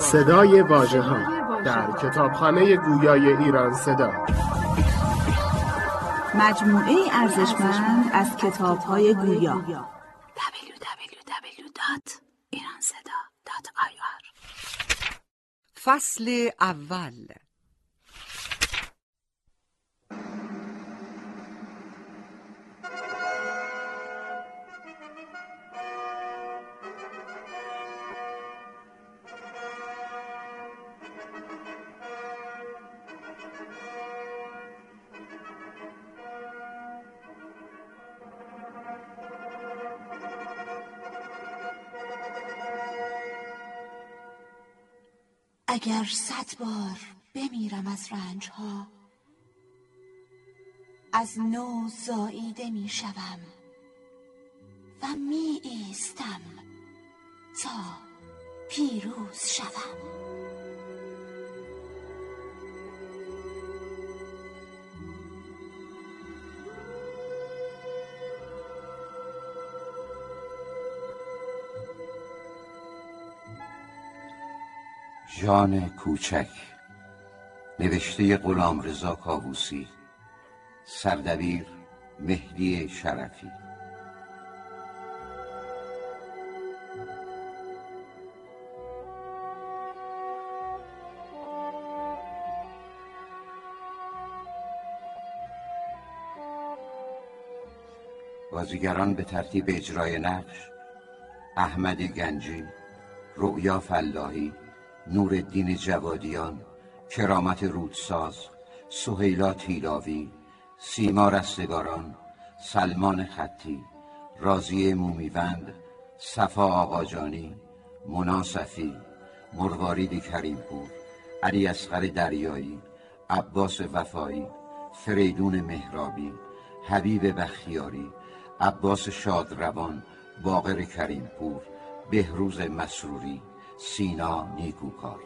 صدای واژه‌ها در کتابخانه گویای ایران صدا، مجموعه ارزشمند از کتاب‌های گویا. www.iranseda.ir. فصل اول. اگر 100 بار بمیرم از رنجها، از نو زاییده می شوم و می ایستم تا پیروز شوم. جان کوچک، نوشته غلامرضا کاووسی، سردبیر مهدی شرفی. بازیگران به ترتیب اجرای نقش: احمد گنجی، رویا فلاهی، نورالدین جوادیان، کرامت رودساز، سهیلا تیلاوی، سیما رستگاران، سلمان خطی، رازیه مومیوند، صفا آقا جانی، مناسفی، مروارید کریمپور، علی اصغر دریایی، عباس وفایی، فریدون مهرابی، حبیب بخیاری، عباس شاد روان، باقر کریمپور، بهروز مسروری، سینا نیکوکار.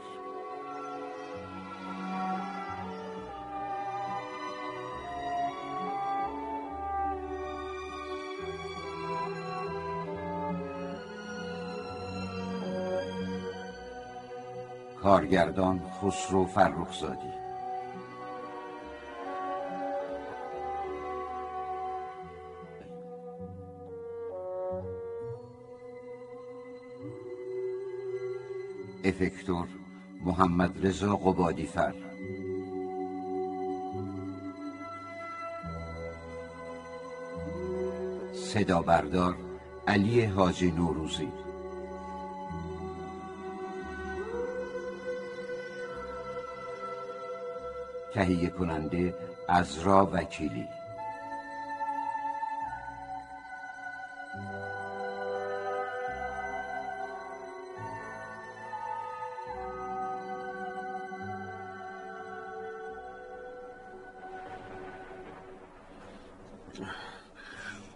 کارگردان: خسرو فرخزادی. افکتور: محمد رضا قبادیفر. صدا بردار: علی حاجی نوروزی. تهیه کننده: ازرا وکیلی.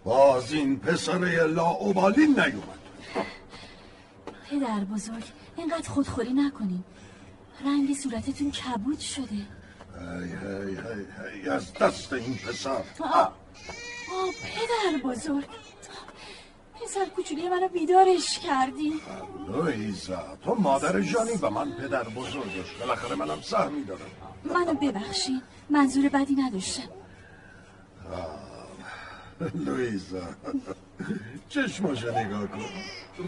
باز این پسره لاابالین نیومد. پدر بزرگ، اینقدر خودخوری نکنین. رنگ صورتتون کبود شده. هی از دست این پسر. پدر بزرگ، پسر کوچولی منو بیدارش کردی. لویزا، تو مادر جانی و من پدر بزرگش. بالاخره منم سهمی دارم. منو ببخشین، منظور بدی نداشتم. لویزا، چشماشو نگاه کن،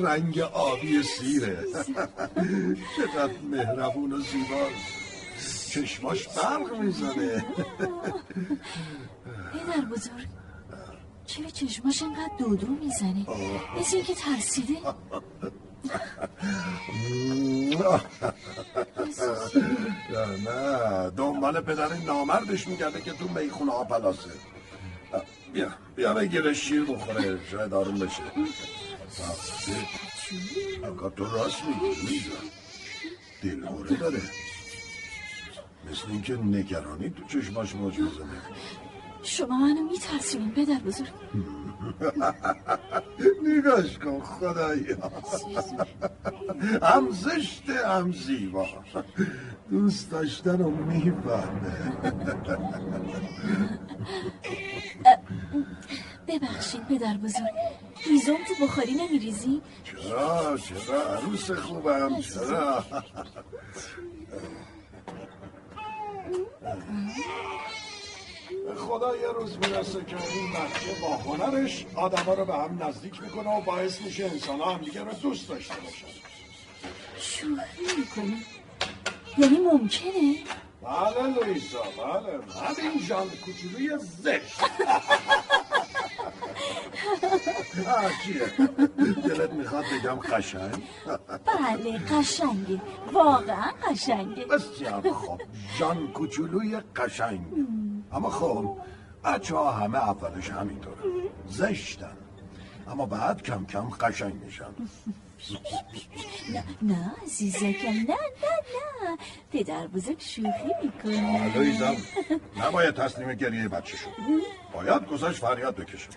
رنگ آبی سیره، چقدر مهربون و زیباست، چشماش برق میزنه. پدر بزرگ، چرا چشماش اینقدر دودو میزنه؟ مثل اینکه ترسیده. نه، دنبال پدر نامردش میگرده که تو میخونه ها پلاسه. بیا بگیره شیر بخوره، شاید آروم بشه. اگه تو راست میگی، دلهوره داره، مثل این که نگرانی تو چشماش موج میزنه. شما منو میترسونین پدر بزرگ. نگاش کن، خدایا، هم زشته هم زیبا، دوست داشتن رو میفهمه. ببخشین پدر بزرگ، هیزم تو بخاری نمیریزی؟ چرا عروس خوبم، چرا؟ خدا یه روز میرسه که این بچه با هنرش آدم ها رو به هم نزدیک میکنه و باعث میشه انسان ها هم دیگه رو دوست داشته باشن. شوخی میکنه؟ یعنی ممکنه؟ بله لویزا، بله، همین ژان کوچولوی زشت. چیه؟ دلت میخواد بگم قشنگ؟ بله قشنگه، واقعا قشنگه. بسیار خوب، ژان کوچولوی قشنگ. اما خب بچه ها همه اولش همینطوره، زشتن، اما بعد کم کم قشنگ میشن. نه نه عزیزکم، نه نه نه، پدر بزرگ شوخی میکنه. لویزم نباید تسلیم گریه بچه شد، باید گذاشت فریاد بکشه.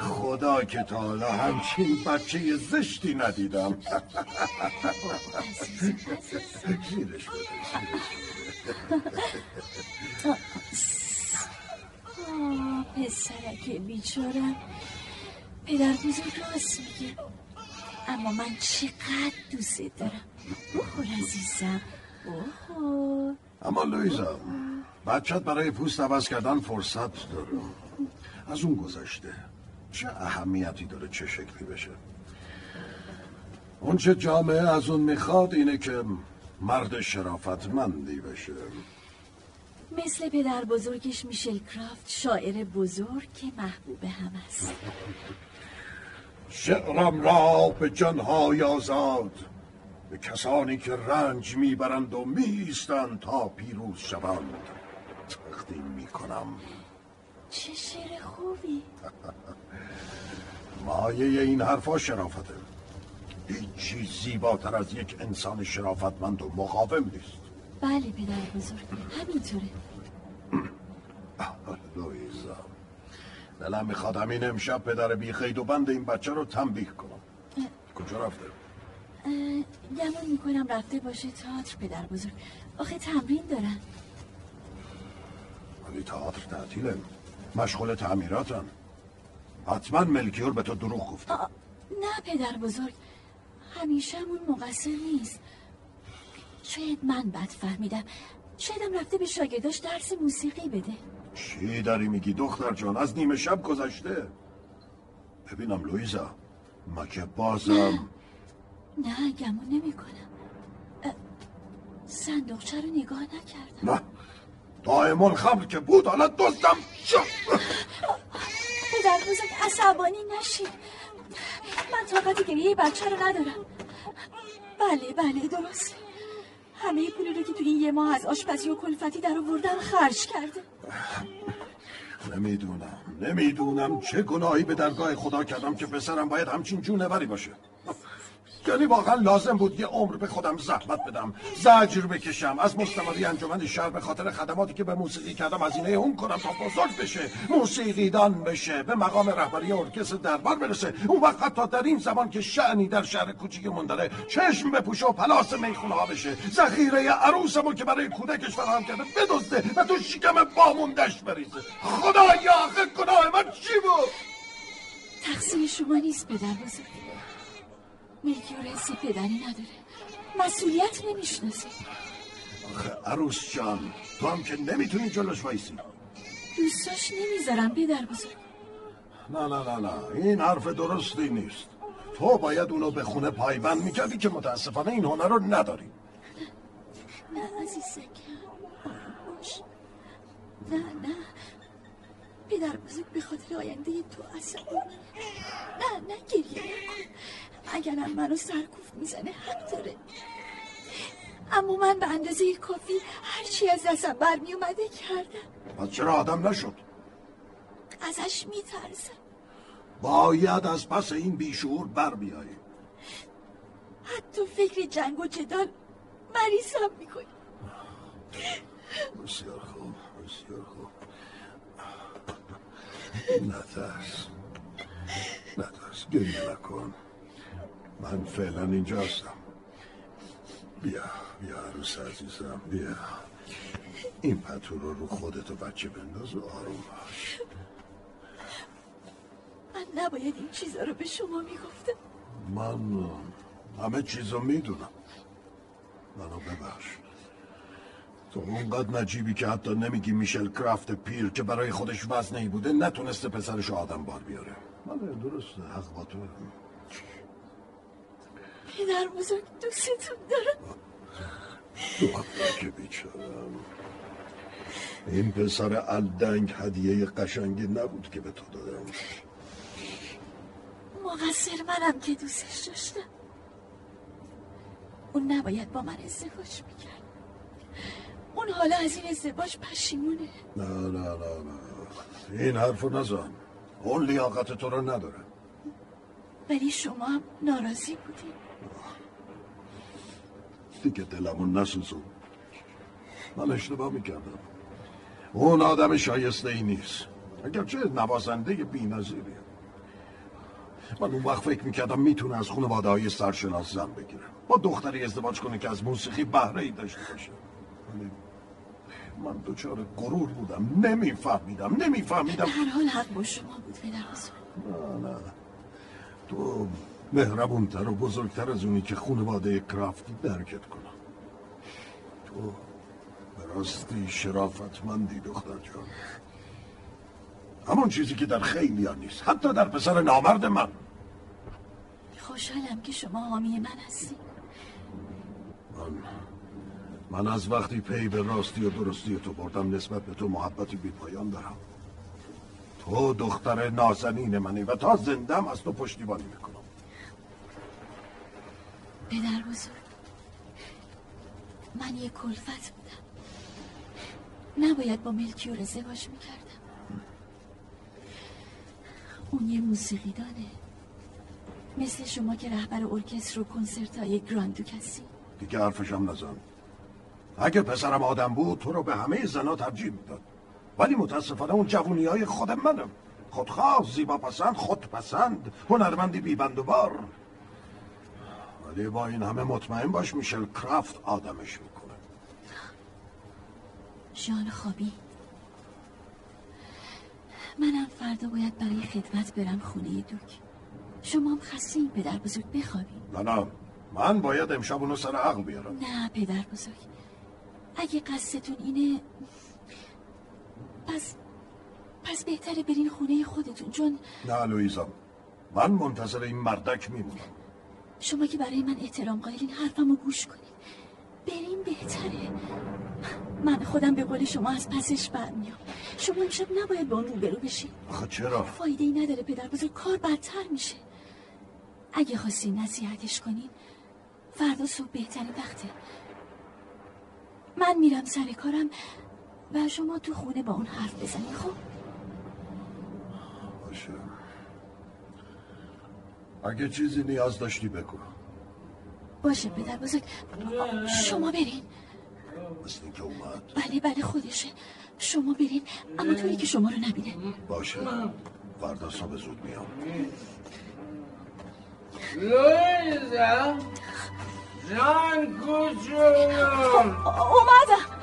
خدا که تا حالا همچین بچه زشتی ندیدم. شیرش بده، پسرک بیچارم. پدر بزرگ راست میگه، اما من چقدر دوست دارم. بخور عزیزم، بخور. اما لویزا، بچت برای پوست عوض کردن فرصت داره. از اون گذشته چه اهمیتی داره چه شکلی بشه؟ اون چه جامعه از اون میخواد اینه که مرد شرافتمندی بشه، مثل پدر بزرگش میشل کرافت، شاعر بزرگ که محبوب هم است. شعرم را به جانهای آزاد، به کسانی که رنج میبرند و میستند تا پیروز شوند تقدیم میکنم. چه شعر خوبی. مایه این حرفا شرافته. هیچ چیز زیباتر از یک انسان شرافتمند و مقاوم نیست. بله پدر بزرگ، همینطوره. لویزا، دلم میخواد همین امشب پدر بی قید و بند این بچه رو تنبیه کنم. کجا رفته؟ گمان میکنم رفته باشه تئاتر پدر بزرگ، آخه تمرین دارن. ولی تئاتر تعطیله، مشغول تعمیراتن. حتما ملکیور به تو دروغ گفت. نه پدر بزرگ، همیشه اون مقصر نیست. شاید من بد فهمیدم، شایدم رفته به شاگرداش درس موسیقی بده. چی داری میگی دختر جان؟ از نیمه شب گذشته. ببینم لویزا، مگه بازم؟ نه گمون نمی کنم، صندوقچه رو نگاه نکردم. نه دائمون خمل که بود، حالا دزدم شد. پدر بزرگ عصبانی نشید، من طاقت گریه بچه رو ندارم. بله بله درسته، همه پولی رو که توی این یه ماه از آشپزی و کلفتی در آوردم خرج کرده. نمیدونم چه گناهی به درگاه خدا کردم که پسرم باید همچین جونوری باشه. یعنی واقعا لازم بود یه عمر به خودم زحمت بدم، زجر بکشم، از مستمری انجمن شهر به خاطر خدماتی که به موسیقی کردم هزینه اون کنم تا بزرگ بشه، موسیقیدان بشه، به مقام رهبری ارکستر دربار برسه. اون وقت حتی در این زمان که شأنی در شهر کوچیکمون داره چشم بپوشه و پلاس میخونه ها بشه، ذخیره عروسمو که برای کودکش فراهم کرده بدزده و تو شکم باموندش بریزه. خدایا آخه گناه من چی بود؟ تقصیر شما نیست پدر بزرگ، ملکیور حسی پدری نداره، مسئولیت نمیشناسه. آخه عروس جان، تو هم که نمیتونی جلوش وایسی. دوستاش نمیذارم پدر بزرگ. نه این حرف درستی نیست. تو باید اونو به خونه پایبند میکردی که متاسفانه این هنر رو نداری. نه عزیزکم، نه پدر بزرگ به خاطر آینده تو عصبانی. نه گریه نکن، اگرم منو سرکوف میزنه حق داره، اما من به اندازه کافی هرچی از دستم برمی اومده کردم. پس چرا آدم نشد؟ ازش میترسم. باید از پس این بیشعور بر بیایی. حتی فکر جنگ و جدال مریضم میکنی. بسیار خوب. نترس، گریه نکن، من فعلا اینجا هستم. بیا عروس عزیزم، بیا. این پتو رو خودت و بچه بنداز و آروم باش. من نباید این چیزا رو به شما میگفتم. من همه چیزا میدونم. منو ببخش. تو اونقدر نجیبی که حتی نمیگی میشل کرافت پیر که برای خودش وزنی بوده نتونسته پسرش آدم بار بیاره. من درسته، حق با تو. پدر بزرگ دوستتون دارم. دوخته که بیچارم. این پسر الدنگ هدیه قشنگی نبود که به تو دادم. مقصر منم که دوستش داشتم. اون نباید با من ازدواج میکرد. اون حالا از این ازدواج پشیمونه. نه نه نه نه، این حرفو نزن. اون لیاقت تو رو نداره. ولی شما هم ناراضی بودی. دیگه دلمون نسوزون. من اشتباه میکردم. اون آدم شایسته ای نیست، اگرچه نوازنده بی‌نظیریه. من اون وقت فکر میکردم میتونه از خانواده های سرشناس زن بگیره، با دختری ازدواج کنه که از موسیقی بهره ای داشته باشه. من دوچار غرور بودم، نمیفهمیدم. به هر حال حق با شما بود پدر بزرگ. نه نه، تو مهربونتر و بزرگتر از اونی که خانواده کرافتی درکت کنم. تو راستی شرافتمندی دختر جان، همون چیزی که در خیلی ها نیست، حتی در پسر نامرد من. خوشحالم که شما حامی من هستی. من از وقتی پی به راستی و درستی تو بردم نسبت به تو محبتی بی پایان دارم. تو دختر نازنین منی و تا زندم از تو پشتیبانی میکنم. پدر بزرگ، من یک کلفت بودم، نباید با ملکیور ازدواج میکردم. اون یه موسیقی دانه مثل شما که رهبر ارکستر و کنسرت های گراندوک هستی. دیگه حرفشم نزن. اگه پسرم آدم بود تو رو به همه زنا ترجیح میداد، ولی متاسفانه اون جوونی های خود منم، خودخواه، زیبا پسند، خودپسند، هنرمندی بیبند و بار. ولی با این همه مطمئن باش میشل کرافت آدمش میکنه. ژان خوابید. منم فردا باید برای خدمت برم خونه دوک. شما هم خستین پدر بزرگ، بخوابید. نه نه، من باید امشب اونو سر عقل بیارم. نه پدر بزرگ، اگه قصدتون اینه پس بهتره برین خونه خودتون. چون نه لویزا، من منتظر این مردک میمونم. شما که برای من احترام قائلین، حرفمو گوش کنید، بریم بهتره. من خودم به قول شما از پسش برمیام. شما امشب نباید با اون روبرو بشین. آخه چرا؟ فایده ای نداره پدر بزرگ، کار بدتر میشه. اگه خواستین نصیحتش کنین، فردا صبح بهترین وقته. من میرم سر کارم و شما تو خونه با اون حرف بزنین. خب باشه. اگه چیزی نیاز داشتی بگو. باشه پدر بزرگ، شما برین. مثل که اومد. بله خودشه، شما برین، اما طوری که شما رو نبینه. باشه، فردا صبح زود میام. لویزا، جان کوچولو، اومدم.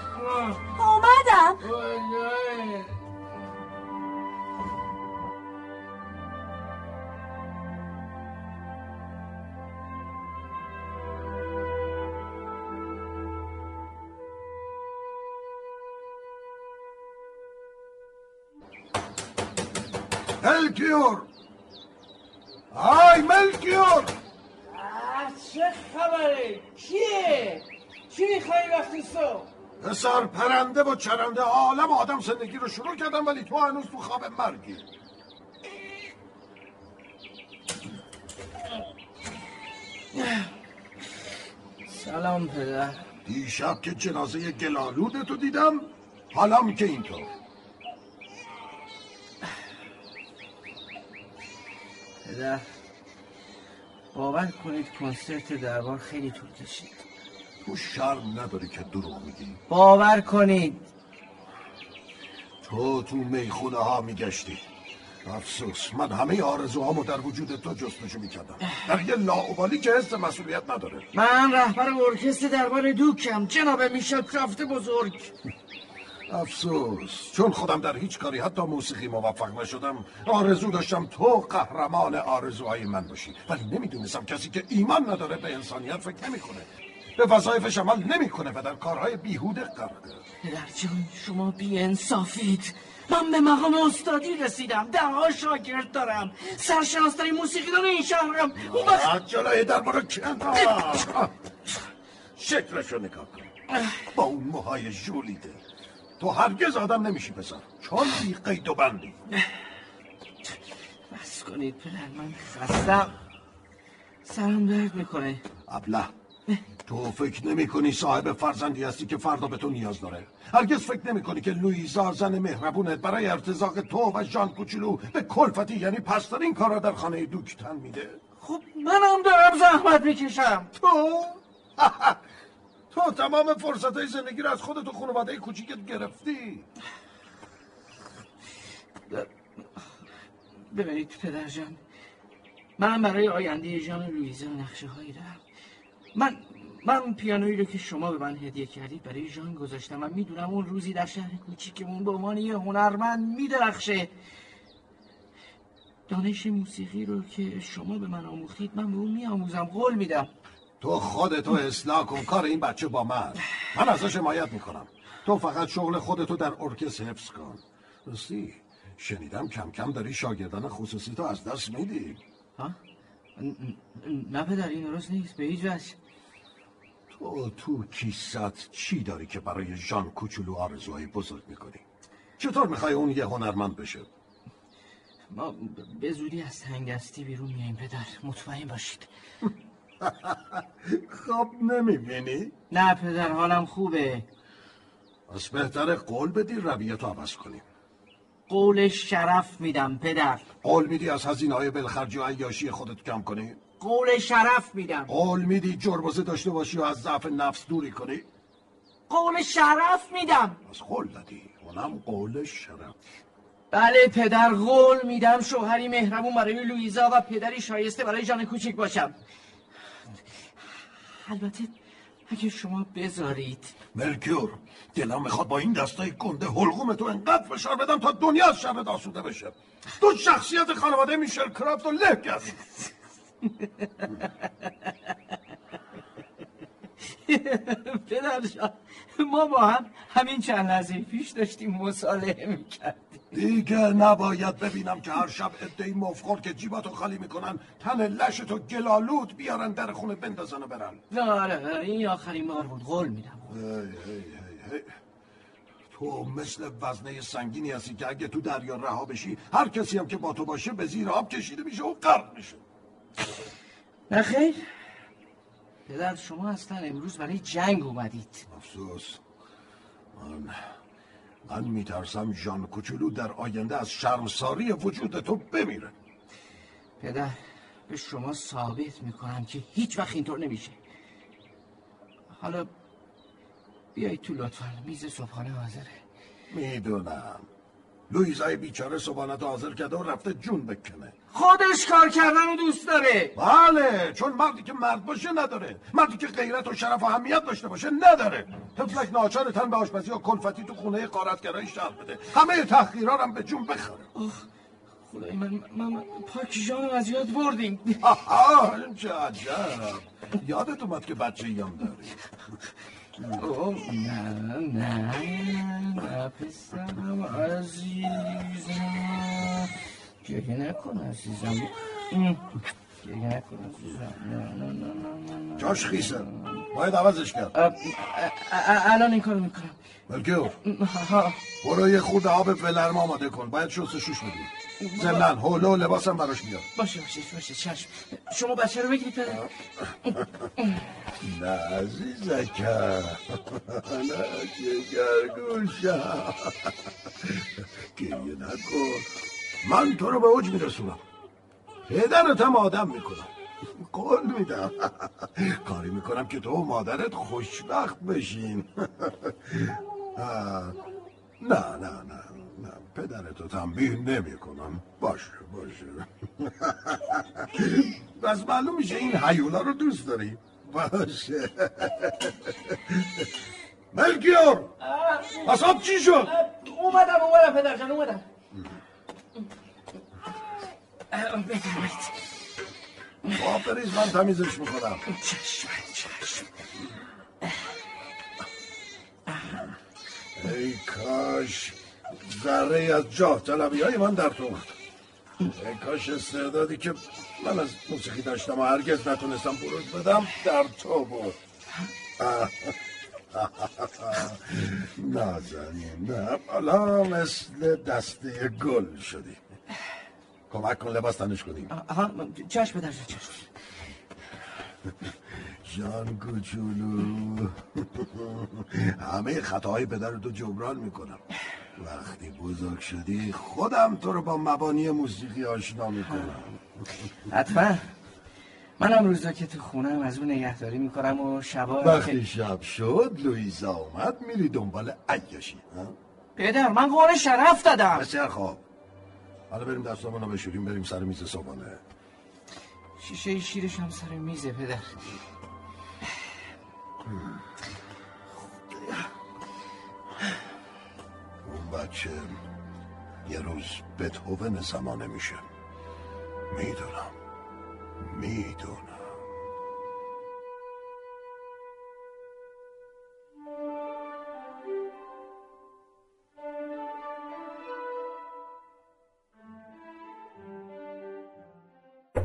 ملکیور! آی ملکیور! چه خبره؟ کیه؟ کی میخوایی وقتی صبح؟ پسر پرنده و چرنده عالم آدم زندگی رو شروع کردم، ولی تو هنوز تو خواب مرگی. سلام پدر. دیشب که جنازه گلالودتو دیدم، حالم که اینطور. پدر، باور کنید کنسرت دربار خیلی طول کشید. تو شرم نداری که دروغ میگی؟ باور کنید تو میخونه ها میگشتی. افسوس، من همه آرزوهامو در وجود تو جستجو میکردم، در یه لاابالی که حس مسئولیت نداره. من رهبر ارکستر دربار دوکم، جناب میشل کرافت بزرگ. افسوس، چون خودم در هیچ کاری حتی موسیقی موفق نشدم، آرزو داشتم تو قهرمان آرزوهای من باشی، ولی نمیدونستم کسی که ایمان نداره به انسانیت فکر نمیکنه، به وظایفش عمل نمیکنه و در کارهای بیهوده غرقه. پدرجان شما بی انصافید. من به مقام استادی رسیدم، ده‌ها شاگرد دارم، سرشناسترین موسیقیدان این شهرم. اون وقت جلوی دربارو کندم. شکلشو نگاه کن، با اون موهای ژولیده. تو هرگز آدم نمیشی پسر، چون بی قید و بندی. بس کنید پدر، من خستم، سرم درد میکنه. ابله، تو فکر نمی کنی صاحب فرزندی هستی که فردا به تو نیاز داره؟ هرگز فکر نمی کنی که لویزا زن مهربونت برای ارتزاق تو و ژان کوچولو به کلفتی، یعنی پسترین کارا در خانه دوک تن میده؟ خب منم دارم زحمت میکشم. تو تمام فرصتای زندگی رو از خودت و خانواده کوچیکت گرفتی. ببینید پدرجان، من برای آینده ژان و لویزا نقشه هایی دارم. من اون پیانویی رو که شما به من هدیه کردید برای ژان گذاشتم و میدونم اون روزی در شهر کوچیکمون به عنوان یه هنرمند میدرخشه. دانش موسیقی رو که شما به من آموختید من به اون میآموزم، قول میدم. تو خودتو اصلاح کن، کار این بچه با من ازش حمایت میکنم. تو فقط شغل خودتو در ارکستر حفظ کن. راستی شنیدم کم کم داری شاگردان خصوصی تو از دست میدی. ها؟ نه پدر، این درست نیست به هیچ وجه. تو کیست چی داری که برای ژان کوچولو آرزوهای بزرگ میکنی؟ چطور میخوای اون یه هنرمند بشه؟ ما به زودی از تنگستی بیرون میاییم پدر، مطمئن باشید. خب نمیبینی؟ نه پدر، حالم خوبه. از بهتره قول بدی رویتو عوض کنیم. قول شرف میدم پدر. قول میدی از هزینه های بلخرجی و عیاشی خودت کم کنی؟ قول شرف میدم. قول میدی جربوزه داشته باشی و از ضعف نفس دوری کنی؟ قول شرف میدم. از قول دادی، اونم قول شرف. بله پدر، قول میدم شوهری مهربون برای لویزا و پدری شایسته برای ژان کوچیک باشم. البته اگه شما بذارید. ملکیور، دلم میخواد با این دستای گنده حلقوم تو انقدر فشار بدم تا دنیا از شرت آسوده بشه. تو شخصیت خانواده میشل کرافت رو له کردی. پدرجان، ما با هم همین چند لحظه پیش داشتیم مصالحه میکردیم. دیگه نباید ببینم که هر شب عده‌ای مفخور که جیباتو خالی میکنن، تن لشتو گلالود بیارن در خونه بندازن و برن. آره این آخرین بار بود، قول میدم. هی تو مثل وزنه سنگینی هستی که اگه تو دریا رها بشی، هر کسی هم که با تو باشه به زیر آب کشیده میشه و غرق میشه. نه خیر پدر، شما اصلا امروز برای جنگ اومدید. افسوس، من میترسم ژان کوچولو در آینده از شرمساری وجود تو بمیره. پدر، به شما ثابت میکنم که هیچ وقت اینطور نمیشه. حالا بیایید تو لطفا، میز صبحانه حاضره. میدونم لویزای بیچاره صبحانه تو حاضر کرده و رفته جون بکنه. خودش کار کردن رو دوست داره. بله، چون مردی که مرد باشه نداره، مردی که غیرت و شرف و همیت داشته باشه نداره. طفلک ناچار تن به آشپزی و کلفتی تو خونه غارتگرای شهر بده، همه تحقیرا هم به جون بخوره. خدای من پاک ژانو از یاد بردیم. چه عجب، یادت اومد که بچه‌ایم داری. نه پسرم عزیزم، گریه نکن عزیزم، گریه نکن عزیزم. نه جاش خیسه، باید عوضش کرد. الان این کارو میکنم. ملکیور، برو یه خورده آب فلرم آماده کن، باید شستشوش بدی. ضمن هولو لباسم براش بیار. باشه چشم. شما بچه رو بگیرید. نه عزیزکم، نه جگرگوشم، گریه نکن، من تو رو به اوج میرسونم، پدرت هم آدم میکنم، قول میدم کاری میکنم که تو و مادرت خوشبخت بشین. نه پدرتو تنبیه نمی کنم. باشه بس معلوم میشه این هیولا رو دوست داری. باشه ملکیور حساب چی شد؟ اومدم پدرجان اومدم. بفرمایید. آفریز من تمیزش میکنم. چشم. ای کاش ذره از جاه طلبی های من در تو بود. ای کاش استعدادی که من از موسیقی داشتم و هرگز نتونستم بروز بدم در تو بود. نازنین الان مثل دسته گل شدی. کمک کن لباس تنش کنیم. آها چشم بدرشون چشم. جان کوچولو همه خطاهای پدر تو جبران میکنم. وقتی بزرگ شدی خودم تو رو با مبانی موسیقی آشنا میکنم. حتما منم روزا که تو خونم از اون نگهداری میکنم و شبا وقتی شب شد لویزا اومد میری دنبال عیاشی. پدر من قرار شرف دادم. بسیار خوب حالا بریم دستامونو بشوریم بریم سر میز صبحانه. شیشه شیرش هم سر میزه پدر. اون بچه یه روز بتهوون زمانه میشه. میدونم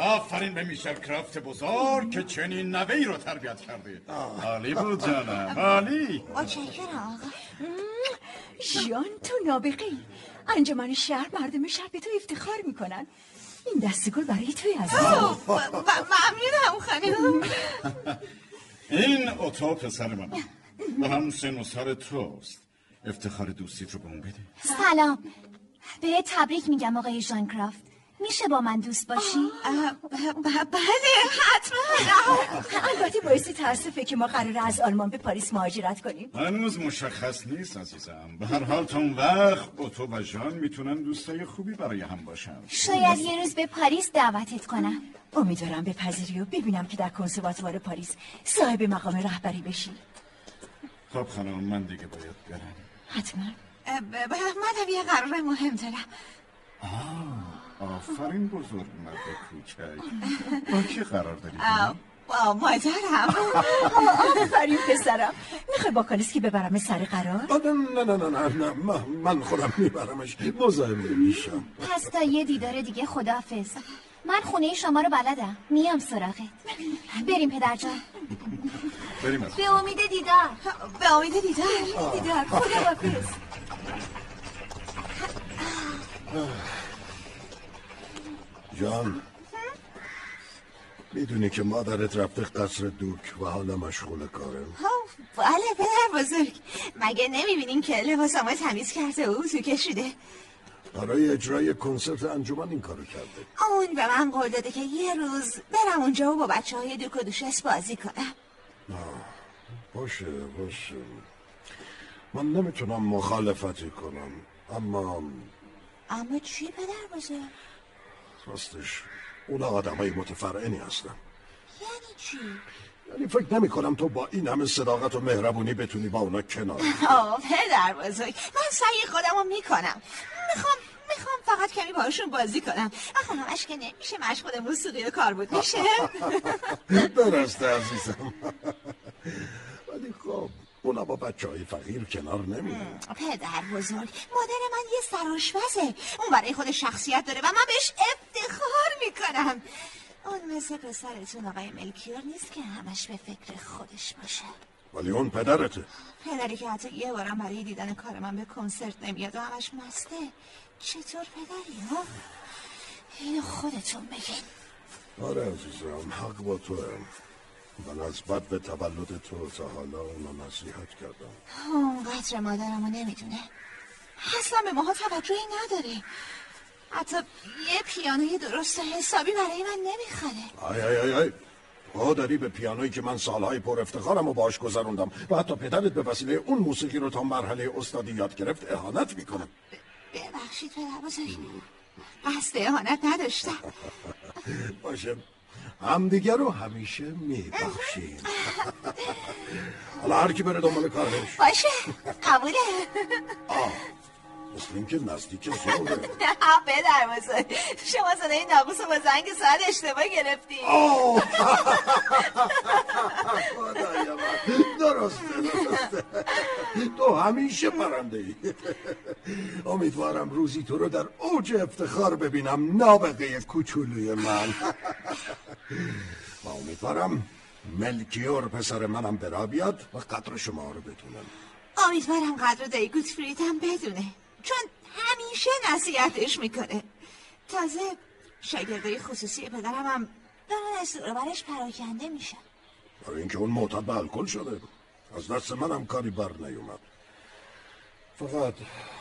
آفرین به میشل کرافت بزرگ که چنین نوه‌ای رو تربیت کرده. عالی بود جانم عالی. متشکرم آقا. جان تو نابغه‌ای. انجمن شهر مردم شهر به تو افتخار میکنن. این دستگل برای توی از ممنونم خانم. این اوتو پسر من و هم سن و سال توست. افتخار دوستیت رو به اون بده. سلام به تبریک میگم آقای ژان کرافت. میشه با من دوست باشی؟ بله حتما. البته بایستی تاسفه که ما قراره از آلمان به پاریس مهاجرت کنیم. هنوز مشخص نیست عزیزم. به هر حال تا اون وقت اوتو و ژان میتونن دوستای خوبی برای هم باشن. شاید یه روز به پاریس دعوتت کنم. امیدوارم بپذیری و ببینم که در کنسرواتوار پاریس صاحب مقام رهبری بشی. خب خانم من دیگه باید برم. حتما. من یه قرار مهم دارم. آفرین بزرگ مرد کوچک. با کی قرار داری؟ با مادرم. آفرین پسرم. میخوای با کالیسکی ببرم سر قرار؟ نه من خودم میبرمش. مزاحم نمیشم. پس تا یه دیدار دیگه خداحافظ. من خونه شما رو بلدم. میام سراغت. بریم پدرجان. بریم. به امید دیدار. خداحافظ. جان میدونی که مادرت رفته قصر دوک و حالا مشغول کاره. بله پدر بزرگ. مگه نمیبینین که لباسامو تمیز کرده و تو کشیده؟ برای اجرای کنسرت انجمن این کارو کرده. اون به من قول داده که یه روز برم اونجا و با بچه‌های دوک و دوشس بازی کنم. باشه من نمیتونم مخالفتی کنم. اما چی پدر بزرگ؟ راستش اون آدمای متفرعنی هستن. یعنی چی؟ یعنی فکر نمی کنم تو با این همه صداقت و مهربونی بتونی با اونا کنار. آه پدر بزرگ، من سعی خودم رو میکنم. میخوام فقط کمی باهاشون بازی کنم. اخونا عشق نمیشه مشغول موسیقی و کار بود میشه. درسته عزیزم. ولی خب اونا با بچه‌های فقیر کنار نمیرن. پدر بزرگ، مادر من یه سرآشپزه. اون برای خود شخصیت داره و من بهش افتخار میکنم. اون مثل پسرتون آقای ملکیور نیست که همش به فکر خودش باشه. ولی اون پدرته. پدری که حتی یه بارم برای دیدن کار من به کنسرت نمیاد و همش مسته. چطور پدری ها؟ اینو خودتون بگین. آره عزیزم، حق با توه. من از بد به تولد تو تا حالا اونو نصیحت کردم. اونقدر مادرمو نمیدونه، اصلا به ماها توجهی نداره. حتی یه پیانوی درست و حسابی برای من نمیخره. آی آی آی آی، تو داری به پیانویی که من سالهای پر افتخارم رو باش گذروندم و حتی پدرت به وسیله اون موسیقی رو تا مرحله استادی یاد گرفت اهانت میکنم. ببخشید پدر بزرگ، قصد اهانت نداشتم. باشه، همدیگه رو همیشه میبخشید. حالا هر کی بره دنبال کارش. باشه، قبوله. مثل این که نزدیک زوره. نه پدر بزرگ، شما صدای ناقوس با زنگ ساعت اشتباه گرفتی. خدایا من، درسته تو همیشه پرنده ای. امیدوارم روزی تو رو در اوج افتخار ببینم نابغه کوچولوی من. و امیدوارم ملکیور پسر منم برا بیاد و قدر شما رو بدونم. امیدوارم قدر دایی گوتفریدم بدونه، چون همیشه نصیحتش میکنه. تازه شاگردای خصوصی پدرم هم دارن از دوربرش پراکنده میشن. برای اینکه اون معتاد به الکل شده. از دست منم کاری بر نیومد. فقط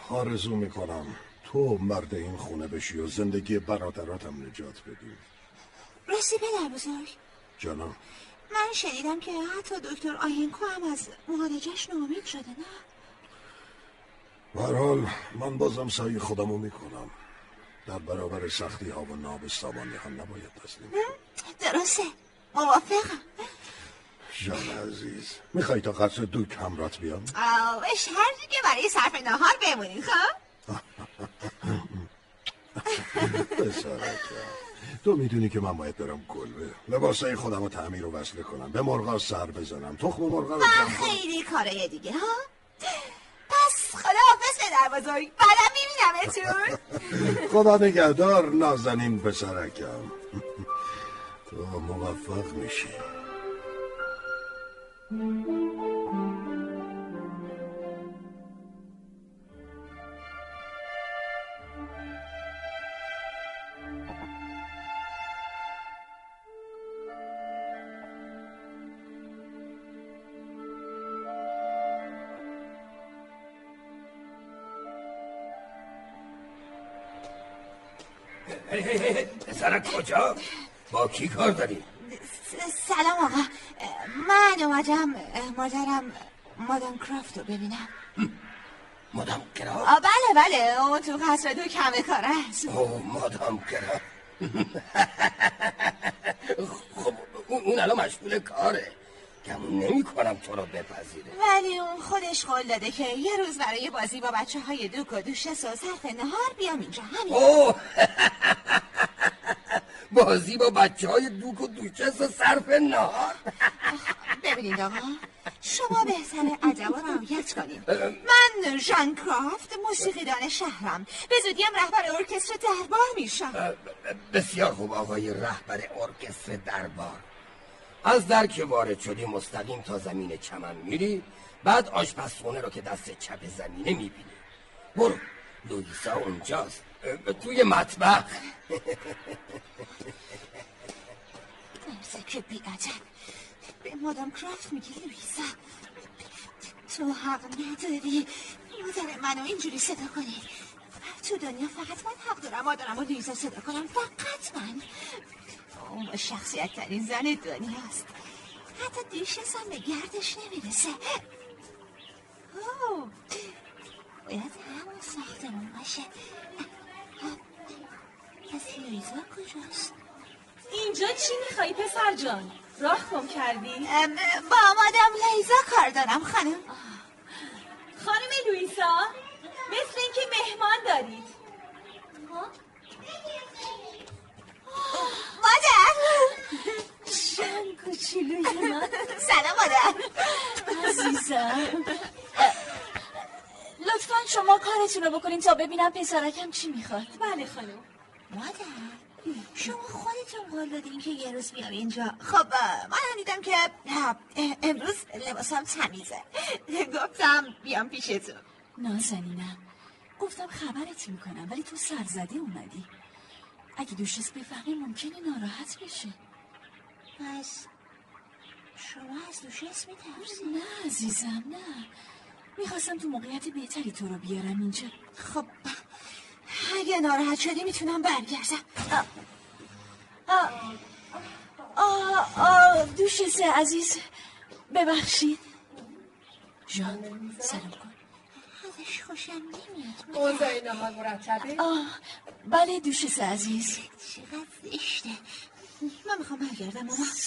آرزو میکنم تو مرد این خونه بشی و زندگی برادراتم نجات بدی. راستی پدر بزرگ؟ جانم. من شنیدم که حتی دکتر آینکو هم از معالجش ناامید شده، نه؟ به هر حال من بازم سعی خودمو میکنم. در برابر سختی ها و نابسامانی هم نباید تسلیم شد. درسته، موافقم. جان عزیز، میخوای تا قصر دوک همرات بیام؟ اوش هر دیگه برای صرف نهار بمونی خب؟ بسارت تو میدونی که من باید برم کلبه، لباسای خودم رو تعمیر و وصله کنم، به مرغا سر بزنم، تخم مرغا رو بزنم. خیلی کارای دیگه ها؟ پس خداحافظ پدر بزرگ، بعدم میبینمتون. خدا نگهدار نازنین پسرکم. تو موفق میشی. سرک کجا؟ با کی کار داری؟ سلام آقا، من اومدم مادام کرافت رو ببینم. مادام کرافت؟ بله بله، اون تو قصر دو کمه کاره است. مادام کرافت. خب اون الان مشغول کاره، گمون نمی کنم تو رو بپذیره. ولی اون خودش قول داده که یه روز برای بازی با بچه های دوک و دوشه صرف نهار بیام اینجا. همین. بازی با بچه های دوک و دوچس و صرف نهار. ببینید آقا، شما بهتر ادب و رعایت کنید. من ژان کریستف، موسیقی دان شهرم، به زودی هم رهبر ارکستر دربار میشم. بسیار خوب آقای رهبر ارکستر دربار. از در که وارد شدی مستقیم تا زمین چمن میری، بعد آشپزخونه رو که دست چپ زمینه میبینی. برو، لویسا اونجاست، توی مطبخ. مرزه که بیعجب به مادام کرافت میگی لویسا، تو حق نداری مادر منو اینجوری صدا کنی. تو دنیا فقط من حق دارم مادرم و لویسا صدا کنم، فقط من. اون با شخصیت ترین زن دنیاست، حتی دیشست هم به گردش نمیرسه. باید همون ساختمون باشه. پس لویزا کجاست؟ اینجا چی میخوایی پسر جان؟ راه گم کردی؟ با آمادم لیزا کار دارم خانم. خانم لویزا مثل اینکه مهمان دارید. مادر شان کوچولوی من. سلام مادر عزیزم. لطفاً شما کارتون رو بکنین تا ببینم پسرکم چی میخواد. بله خانم. مادر شما خودتون قول دادین که یه روز بیام اینجا. خب من دیدم که امروز لباسم تمیزه، گفتم بیام پیشتون. نازنینم گفتم خبرت میکنم ولی تو سرزده اومدی. اگه دوشست بفهمی ممکنه ناراحت بشه. پس شما از دوشست میترسی؟ نه عزیزم نه، میخواستم تو موقعیت بهتری تو رو بیارم اینجا. خب اگه ناراحت شدی میتونم برگردم. دوشست عزیز ببخشید. ژان سلام کن. ازش خوشم نمیاد. اوضاع اینا ها مرتبه؟ بله دوشست عزیز. چقدر زشته. من میخوام برگردم ماما. جایی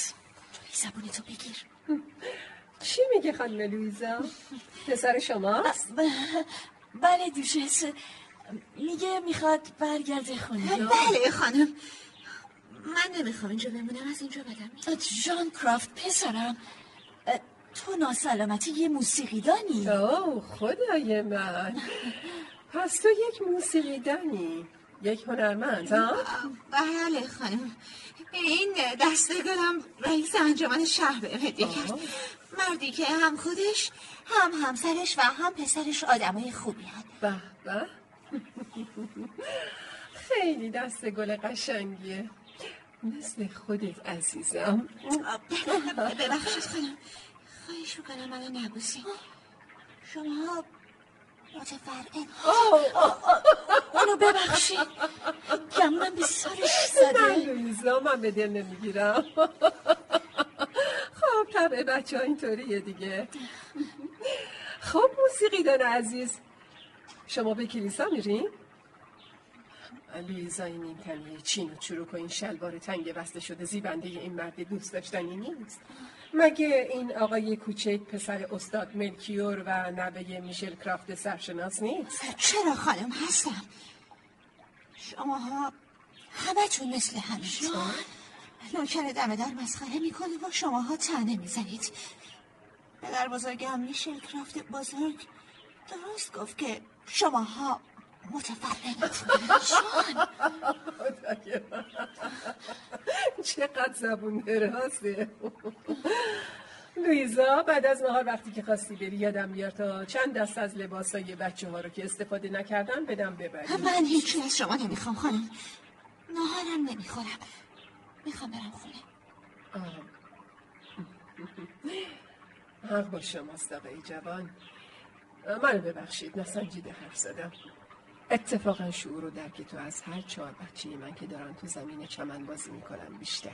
زبون تو بگیر. چی میگه خانم لویزا؟ پسر شماست؟ بله دوشست. میگه میخواد برگرده خونه. بله خانم من نمیخوام اینجا بمونم، از اینجا بدم. ژان کریستف پسرم تو ناسلامتی یه موسیقیدانی. اوه خدای من، پس تو یک موسیقیدانی، یک هنرمند ها؟ بله خانم. این دستگلم رئیس انجمن شهر بهدی کرد، مردی که هم خودش هم همسرش و هم پسرش آدمای خوبی هست. به به خیلی دست گل قشنگیه، مثل خودت عزیزم. ببخشید خانم خواهش میکنم منو نبوسی. شما متفرعن. منو ببخشید گمونم به سرش زده. من به دل نمیگیرم. خب طبعه بچه ها اینطوریه دیگه. خب موسیقیدان عزیز شما به کلیسا میرین؟ لویزا این تنیه چین و چروک و این شلوار تنگ بسته شده زیبنده این مرد دوست داشتنی نیست. مگه این آقای کوچک پسر استاد ملکیور و نوه میشل کرافت سرشناس نیست؟ چرا خانم هستم. شماها همه چون مثل همیشه نوکر دم در مسخره میکنه و شماها طعنه میزنید. پدر بزرگ هم میشل کرافت بزرگ درست گفت که شماها متفرقید. شان چقدر زبون درازه. لویزا بعد از نهار وقتی که خواستی بری یادم بیار تا چند دست از لباسای بچه ها رو که استفاده نکردن بدم ببری. من هیچی از شما نمیخوام خانم. نهارم نمیخورم. میخوام برم خونه. حق با شماست آقای جوان. منو ببخشید نسنجیده حرف زدم. اتفاقا شعور و درک تو از هر چهار بچه من که دارن تو زمین چمن بازی میکنم بیشتر.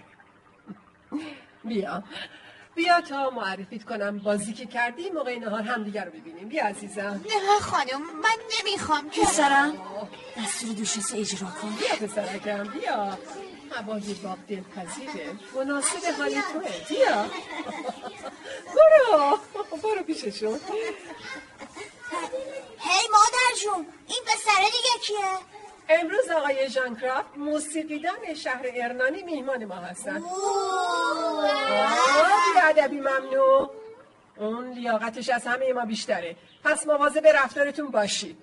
بیا تا معرفیت کنم. بازی که کردی موقع نهار هم دیگر رو ببینیم. بیا عزیزم. نه خانم من نمیخوام. پسرم دستور دوشست اجرا کن. بیا پسرکم بیا. هوای باب دلپذیره مناسب حال توه. بیا برو پیششون. هی مادر جون این پسره دیگه کیه؟ امروز آقای ژان کریستف موسیقیدان شهر ارنانی میهمان ما هستن. بی‌ادبی ممنوع. اون لیاقتش از همه ما بیشتره، پس مواظب رفتارتون باشید.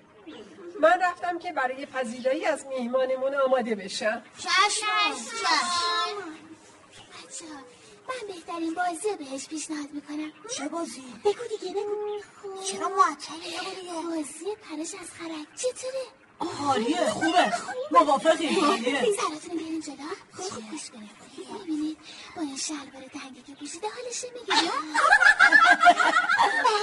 من رفتم که برای پذیرایی از میهمانمون آماده بشم. چشم. بچه ها من بهترین بازی بهش پیشنهاد میکنم. چه بازی؟ بگو دیگه بگو. چرا معطلی؟ بازی پرش از خرک. چطوره؟ حالیه خوبه موافقی. سراتونو بیارین جدا. خوب پیش کنید ببینید با این شلوار تنگی که پوشیده حالش میگیره.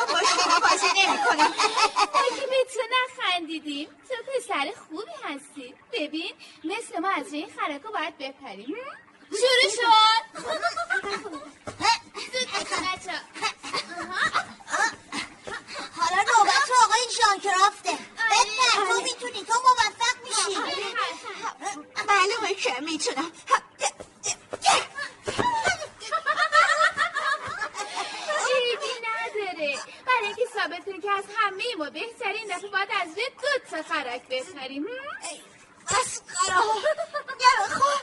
با شما بازی نمیکنم. اگه به تو نخندیدیم تو پسر خوبی هستی. ببین مثل ما از این خرکو باید بپریم. شروع شد. حالا نوبت رو آقای ژان کرافته. بپر تو میتونی، تو موفق میشی. معلومه که میتونم. از یک دوت سخرک بسنریم. مسخره ها یه بخواه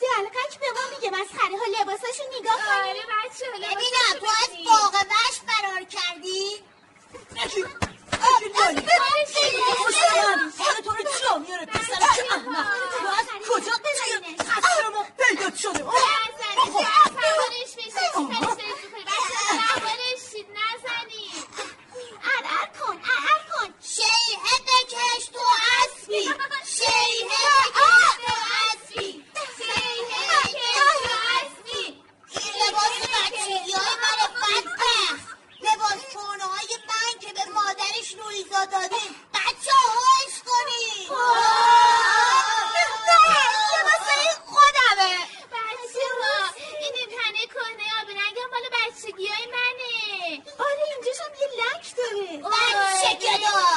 دلقک به ما میگه مسخره ها لباساشو نگاه کنیم. آره بچه ها لباساشو ببینم تو از باغ وحش فرار کردی؟ نگیم نگیم تو رو جا میاره پسر که احمد تو از کجا بشیر خسر ما پیدات شده. فرارش بشید فرارش بکنی بچه ها نوارشید نزنید. عرر کن عرر کن شیعه بکش تو اسبی شیعه بکش تو اسبی شیعه بکش تو اسبی. این لباس بچگی های منو بدبخت لباس شونه های من که به مادرش نویزا دادیم بچه هاش کنیم. نه لباس های خودمه بچه ها این تنه کنه آب رنگم بالا بچگی های منه. آره اینجاشم یه لک داره بچه گدا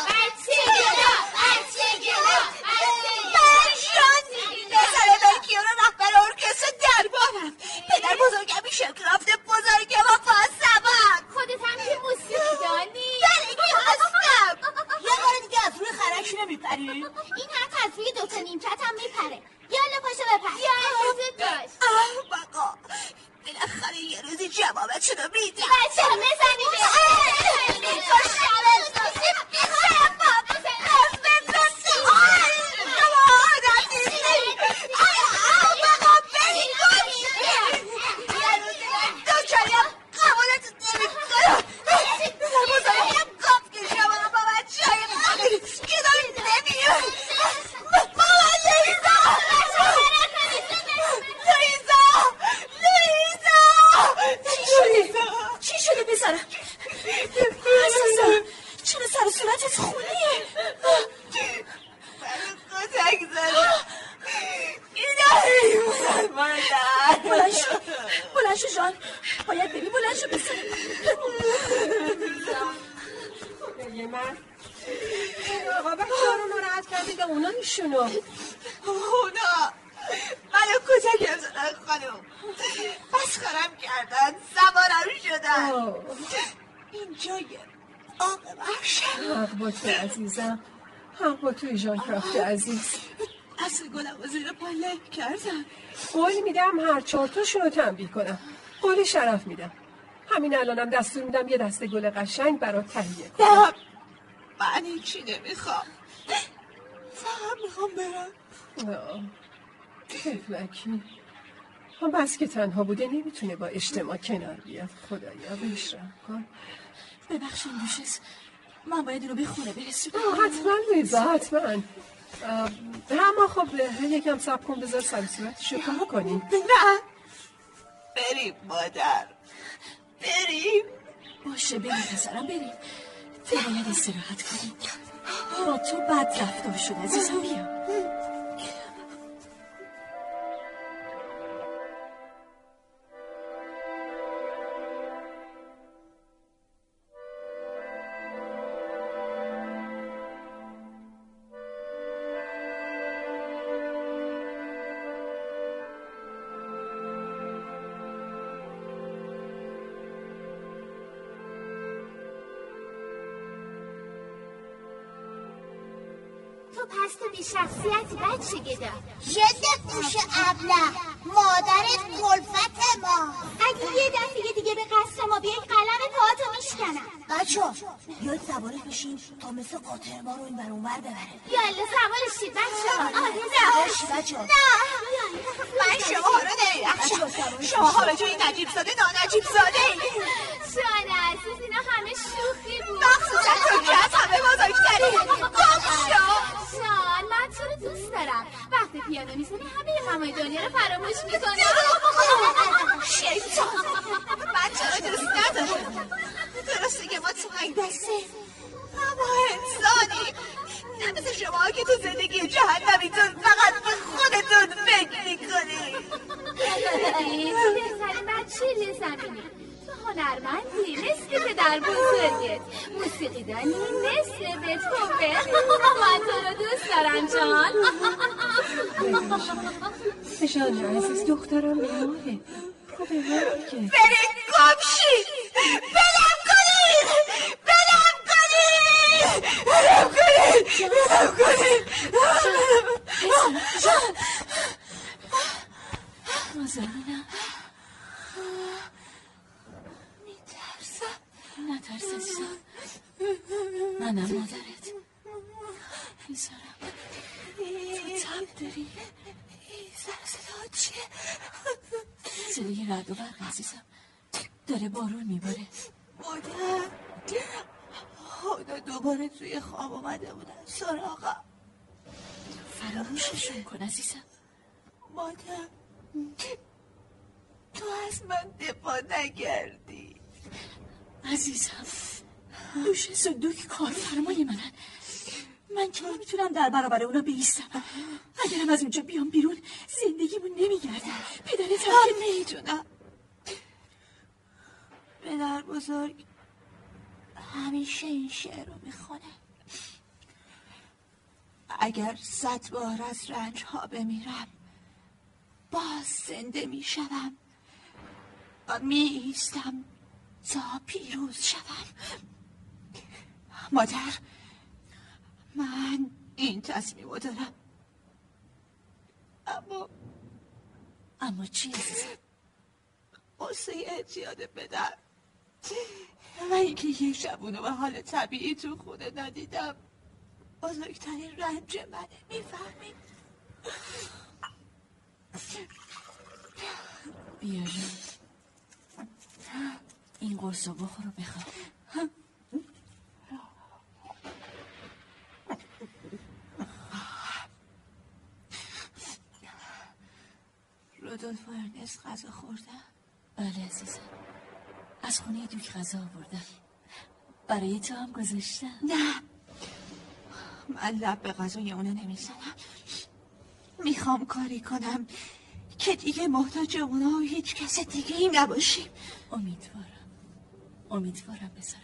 توی ژان کرافت عزیز اصل گلم و زیر پله کردم. قول میدم هر چارتاشون رو تنبیه کنم. قول شرف میدم. همین الانم دستور میدم یه دسته گل قشنگ برات تهیه کنم. من هیچی نمیخوام فقط میخوام برم. تفلکی هم بس که تنها بوده نمیتونه با اجتماع کنار بیاد. خدایا بهش رحم کن. ببخشید دوشیز ما باید اینو به خونه برسیم. حتما ریزا حتما. همه خب یکم سب کن بذار سمسورت شکم کنیم. نه بریم مادر بریم. باشه بریم پسرم بریم. تو باید استراحت کنیم. با تو بد رفتار شد عزیزم. بیا شخصیتی بچه گدا جد گوش ابله مادرت کلفت ما. اگه یه دفعه دیگه به قصد ما بیای قلم پاهاتو میشکنم. بچه یاد سوارش بشین تا مثل قاطر ما رو این بر اونور ببره. یالا سوارش شید بچه ها. نه بچه ها نه من شما رو نمیرخشم. شما به جای این نجیب زاده نانجیب زاده شان عزیز اینا همه شوخی بود مخصوصا تو که از همه بزرگتری. شان من تو رو دوست دارم. وقتی پیانو میزنی همه همه دنیا رو فراموش میکنی. شیطان من چرا درست ندارم. درسته که ما تو مقدسیم اما انسانی نه مثل شما که تو زندگی جهنمیتون فقط به خودتون فکر میکنی. لزنی بچه لزمینی هنرمندی مثل پدر بزرگت موسیقی دانی مثل بهت کنبه. من تو رو دوست دارم جان. شان عزیز دخترم بیماره خوبه هم که برید گمشی بلم کنید بلم کنید بلم کنید میذارم. تو تب داری؟ سر صدا چیه؟ صدای رد و برق عزیزم. داره بارون میباره. مادر خدا دوباره توی خواب اومده بودم سراغم. فراموششون کن عزیزم. مادر تو از من دفاع نگردی عزیزم. دوشه صدوک کار فرمای منن. من که نمیتونم در برابر اونا بیستم. اگرم از اونجا بیام بیرون زندگیمون نمیگرده. پدرتم که نمیتونم. پدر بزرگ همیشه این شعر رو میخونه. اگر 100 بار از رنج ها بمیرم باز زنده میشم و میایستم تا پیروز شوم. مادر من این تصمیمو دارم. اما چی؟ قصه اعتیاد پدر و اینکه یه شبونو به حال طبیعی تو خونه ندیدم بزرگترین رنج منه. میفهمی؟ بیا جان این قرصو بخور و بخواب. رودولف ارنست غذا خوردم؟ بله عزیزم از خونه دوک غذا آوردم. برای تو هم گذاشتم. نه من لب به غذای اونه نمیزنم. میخوام کاری کنم که دیگه محتاج اونا و هیچ کس دیگه ای نباشیم. امیدوارم بذارم.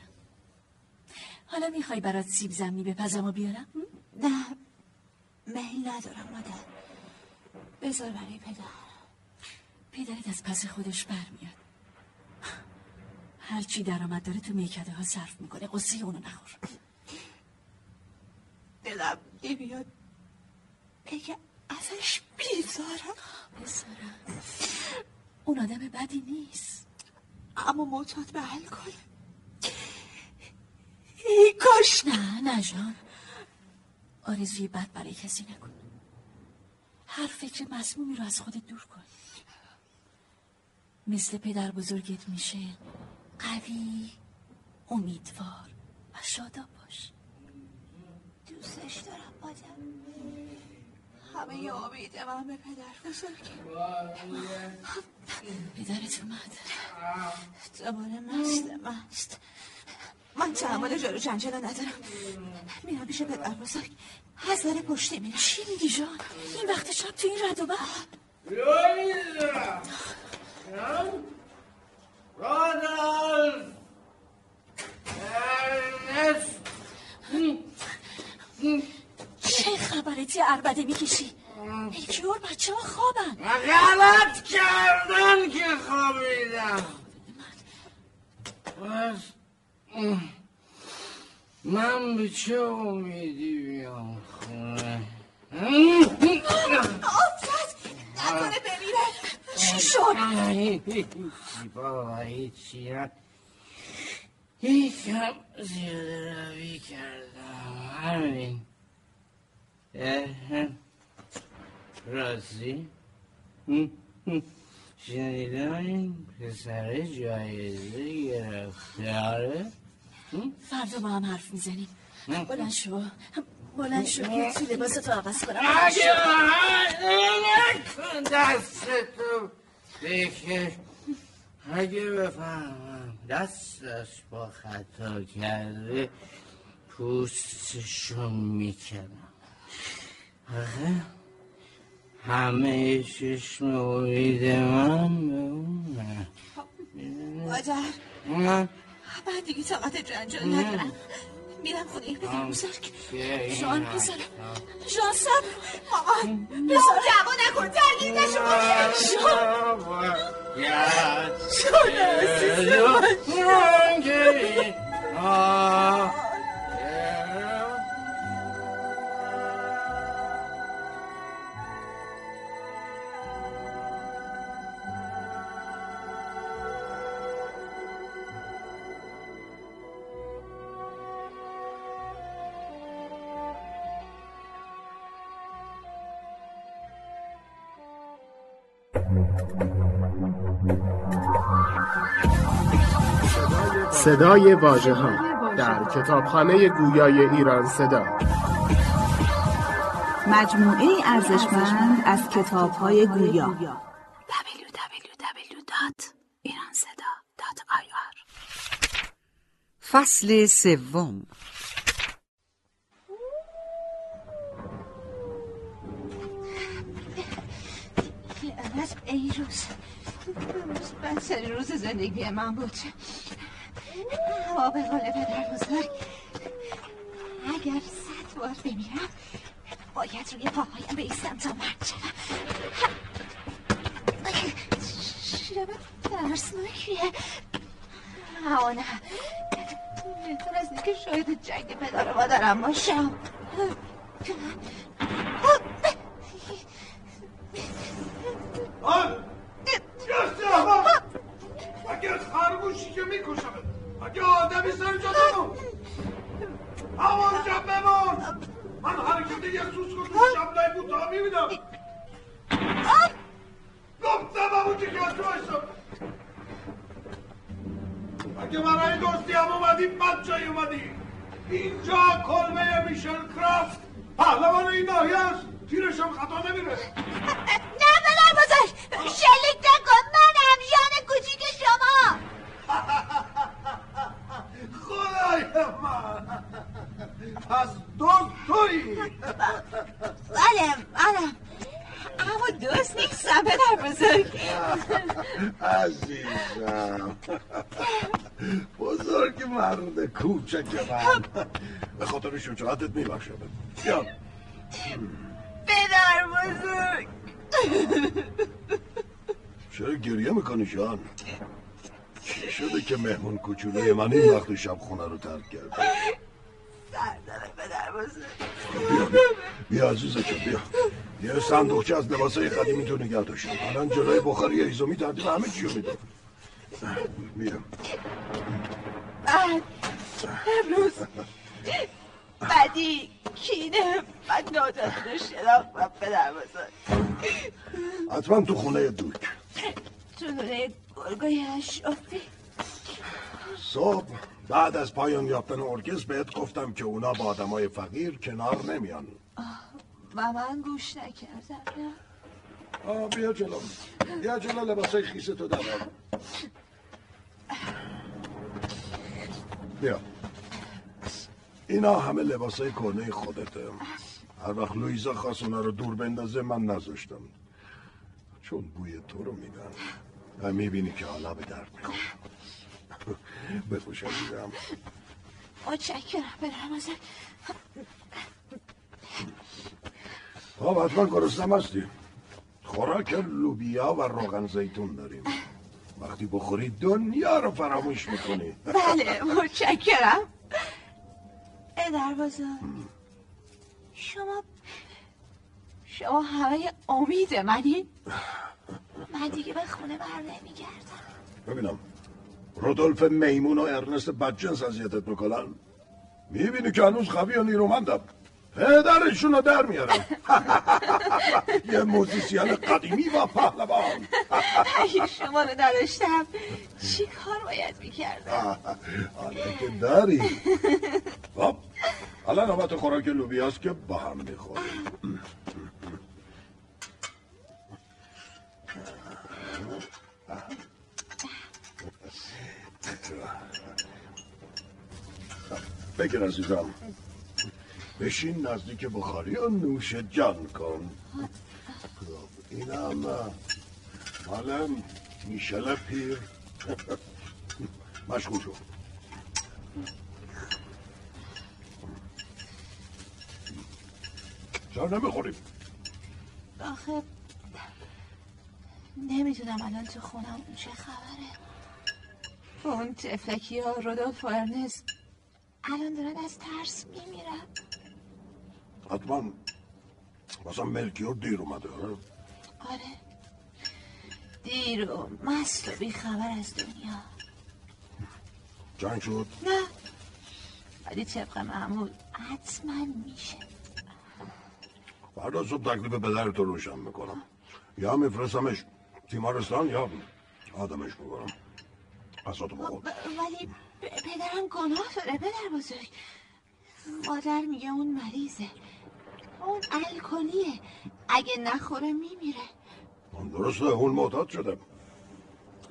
حالا میخوای برات سیب زمینی بپزم و بیارم؟ نه میل ندارم مادر. بذار برای پدرت از پس خودش برمیاد. هرچی درآمد داره تو میکده ها صرف میکنه. قصه اونو نخور. دلم نمیاد بگه ازش بیزارم. بزارم اون آدم بدی نیست اما معتاد به الکل. ای کاش. نه جان آرزوی بد برای کسی نکن. هر فکر مسمومی رو از خودت دور کن. مثل پدر بزرگت میشه قوی امیدوار و شاداب باش. دوستش دارم بادم. همه ی امیده من به پدر بزرگی. پدرت اومد دوباره مست. من تحمل جارو جنجل ندارم. میرم پیش پدر بزرگ. از در پشتی میرم. چی میگی جان؟ این وقت شب تو این رد و برق. رادولف ارنست چه خبرتی عربده میکشی؟ ملکیور بچه ها خوابن. غلط کردن که خوابیدم. من به چه امیدی بیام خونه؟ آفت نکنه بمیره. چی شد؟ هیچی بابا هیچی. یکم زیاده روی کردم. همین راستی شنیدم این پسر جایزه گرفته. آره فردا با هم حرف میزنیم. بلند شو یه تو لباس تو عوض کنم. اگه نکن دست تو بکش. اگه بفهمم دستش با خطا کرده پوستشو میکنم. آخه همه چشم امید من به اونه. مادر من دیگه طاقت جنجال ندارم. میرم خونه این پدر بزرگ. ژان بزرگ ژان سب مامان بزرگ جوان نکن ترگیر نشو. ژان ژان عزیز من گری صدای واژه‌ها در کتابخانه گویای ایران صدا. مجموعه ارزشمند از کتاب‌های گویا. www.iranseda.ir. فصل سوم. این روز بسیاری روز زندگی من بود. آبه قول پدر بزرگ، اگر 100 بار بمیرم باید روی پاهایم بایستم تا مرد شدم. شبه ترسناکیه. آه نه، نتونستی که شاید جنگ پدر و مادرم باشم. آن جسته همه اگه از خرگوشی که میکشمه، اگه آدمی سر جدامون همان جب بمان من حرکت یه سوز کنم شبلای بود تا میبینم گفتم همون که از تو باشم. اگه برای دوستی هم اومدی بد جای اومدی. اینجا کلمه میشل کرافت پهلوان این ناحیه است، تیرشم خطا نمیره. نه پدر بزرگ، شلیک نکن، منم ژان کوچیک شما. خدای من، پس دوست تویی؟ بله اما دوست نیستم پدر بزرگ. عزیزم بزرگ مرد کوچک من، به خاطر شجاعتت میبخشم. بیا پدر بزرگ. چرا گریه میکنی ژان؟ چی شده که مهمون کوچولوی من این وقت شب خونه رو ترک کرد؟ سردم پدر بزرگ. بیا عزیزه که بیا، یه صندوقچه از لباسای قدیمی تو نگه داشتم، الان جلوی بخاری هیزومی تردیم همه چی رو میدم. بیا. بعد امروز بدی کینه من نادادن شناختم پدر بزرگ. حتما تو خونه دوک، تو خونه گرگای اشرافی. صبح بعد از پایان یافتن ارگز بهت گفتم که اونا با آدمای فقیر کنار نمیان و من گوش نکردم. بیا جلو لباسای خیستو در آور. بیا، اینا همه لباسای کهنه خودته. هر وقت لویزا خواست اونا رو دور بندازه من نذاشتم، چون بوی تو رو میدن و میبینی که حالا به درد میخوره. بپوشم دیدم. متشکرم پدر بزرگ. خب حتما گرسنه هستی. خوراک لوبیا و روغن زیتون داریم، وقتی بخوری دنیا رو فراموش میکنی. بله متشکرم پدر بزرگ. شما همه امید منی؟ من دیگه به خونه بر نمیگردم. ببینم رودولف میمون و ارنست بدجنس اذیتت میکنن، میبینی که هنوز قوی و نیرومندم، پدرشون رو در میارم. یه موزیسین قدیمی و پهلوان. اگه شما رو نداشتم چی کار باید میکردم؟ حالا که داری. خب الان نوبت خوراک لوبیاست که با هم میخوریم. بگیر عزیزم، بشین نزدیک بخاری و نوش جان کن. اینم مال میشل پیر. مشغول شو. چرا نمیخوریم؟ آخه نمیدونم الان تو خونم چه خبره. اون تفلکی ها رودولف و ارنست الان دارن از ترس میمیرن. حتما مثلا ملکیور دیر اومده. آره دیر و مست و بی خبر از دنیا. جنگ شد؟ نه ولی طبق معمول حتما میشه. فردا صبح تکلیف پدرتو روشن میکنم، یا میفرستمش تیمارستان یا آدمش بگارم قصاتو بخور. ولی پدرم گناه داره پدر بزرگ. مادر میگه اون مریضه، اون الکلیه، اگه نخوره میمیره. من درسته اون معتاد شده،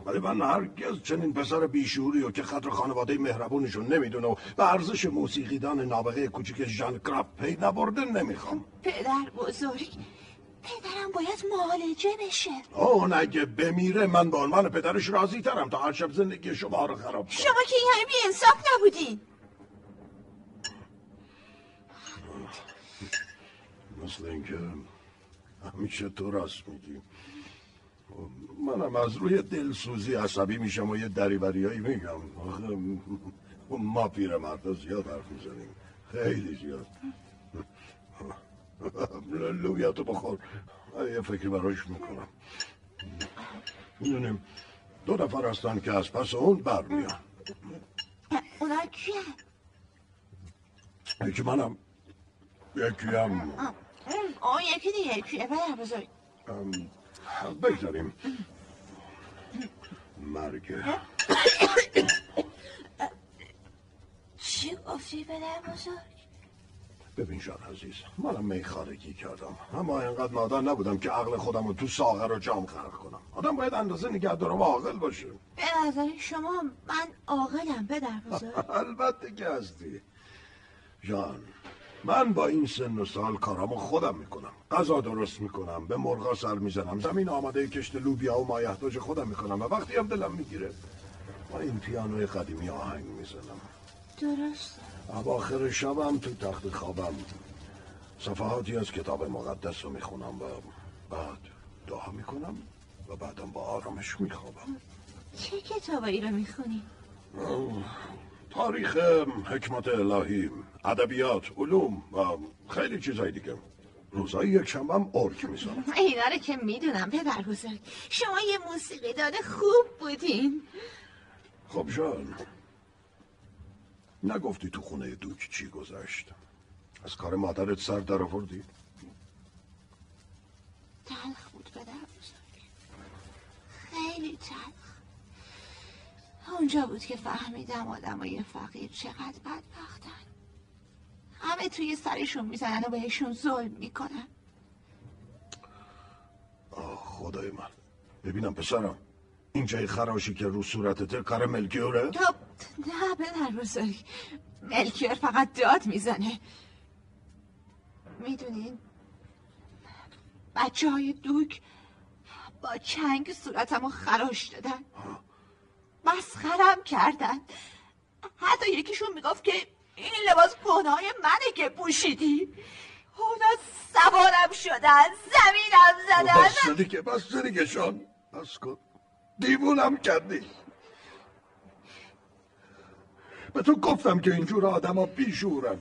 ولی من هرگز چنین پسر بیشعوری و که قدر خانواده مهربونشون نمیدونه و به ارزش موسیقیدان نابغه کوچیک ژان کریستف پی نبرده نمیخوام. پدر بزرگ، پدرم باید معالجه بشه. اون اگه بمیره من به عنوان پدرش راضی ترم تا هر شب زندگی شما رو خراب کنم. شما که این همه بی انصاف نبودین. مثل اینکه همیشه تو راست میگی. منم از روی دلسوزی عصبی میشم و یه دریوریایی میگم. ما پیرمردا زیاد حرف میزنیم، خیلی زیاد. لویاتو بخور، یه فکری براش میکنم. میدونیم دو نفر هستن که از پس اون برمیان. اونا کیه؟ یکی منم، یکی هم آن یکی دیگه کیه پدر بزرگ؟ بگذاریم مرگه. چی گفتی پدر بزرگ؟ ببین جان عزیز، منم میخارگی کردم، اما اینقدر نادان نبودم که عقل خودم رو تو ساغر و جام غرق کنم. آدم باید اندازه نگهدار و عاقل باشه. به نظر شما من عاقلم پدر بزرگ؟ البته که هستی جان. من با این سن و سال کارامو خودم میکنم، غذا درست میکنم، به مرغا سر میزنم، زمین آماده کشت لوبیا و مایحتاج خودم میکنم و وقتی هم دلم میگیره با این پیانوی قدیمی آهنگ میزنم. درست. اواخر شبم تو تخت خوابم صفحاتی از کتاب مقدس رو میخونم و بعد دعا میکنم و بعدم با آرامش میخوابم. چه کتابایی رو میخونی؟ تاریخ، حکمت الهی، ادبیات، علوم و خیلی چیزای دیگه. روزایی یک شنبه‌ام ارگ میزنم. اینا رو که میدونم پدر بزرگ، شما یه موسیقی‌دان خوب بودین. خب جان، نگفتی تو خونه دوک چی گذشت؟ از کار مادرت سر در آوردی؟ تلخ بود پدر بزرگ، خیلی تلخ. اونجا بود که فهمیدم آدمای فقیر چقدر بدبختن. همه توی سرشون میزنن و بهشون ظلم میکنن. آه خدای من، ببینم پسرم، این جای خراشی که رو صورتته کار ملکیوره؟ نه پدر بزرگ، ملکیور فقط داد میزنه. میدونین بچه های دوک با چنگ صورتمو خراش دادن، مسخرم کردن. حتی یکیشون میگفت که این لباس گناه منه که پوشیدی. اونا سوارم شدن، زمینم زدن. بس دیگه شان، بس کن، دیوونم کردی. به تو گفتم که اینجور آدم ها بیشورن،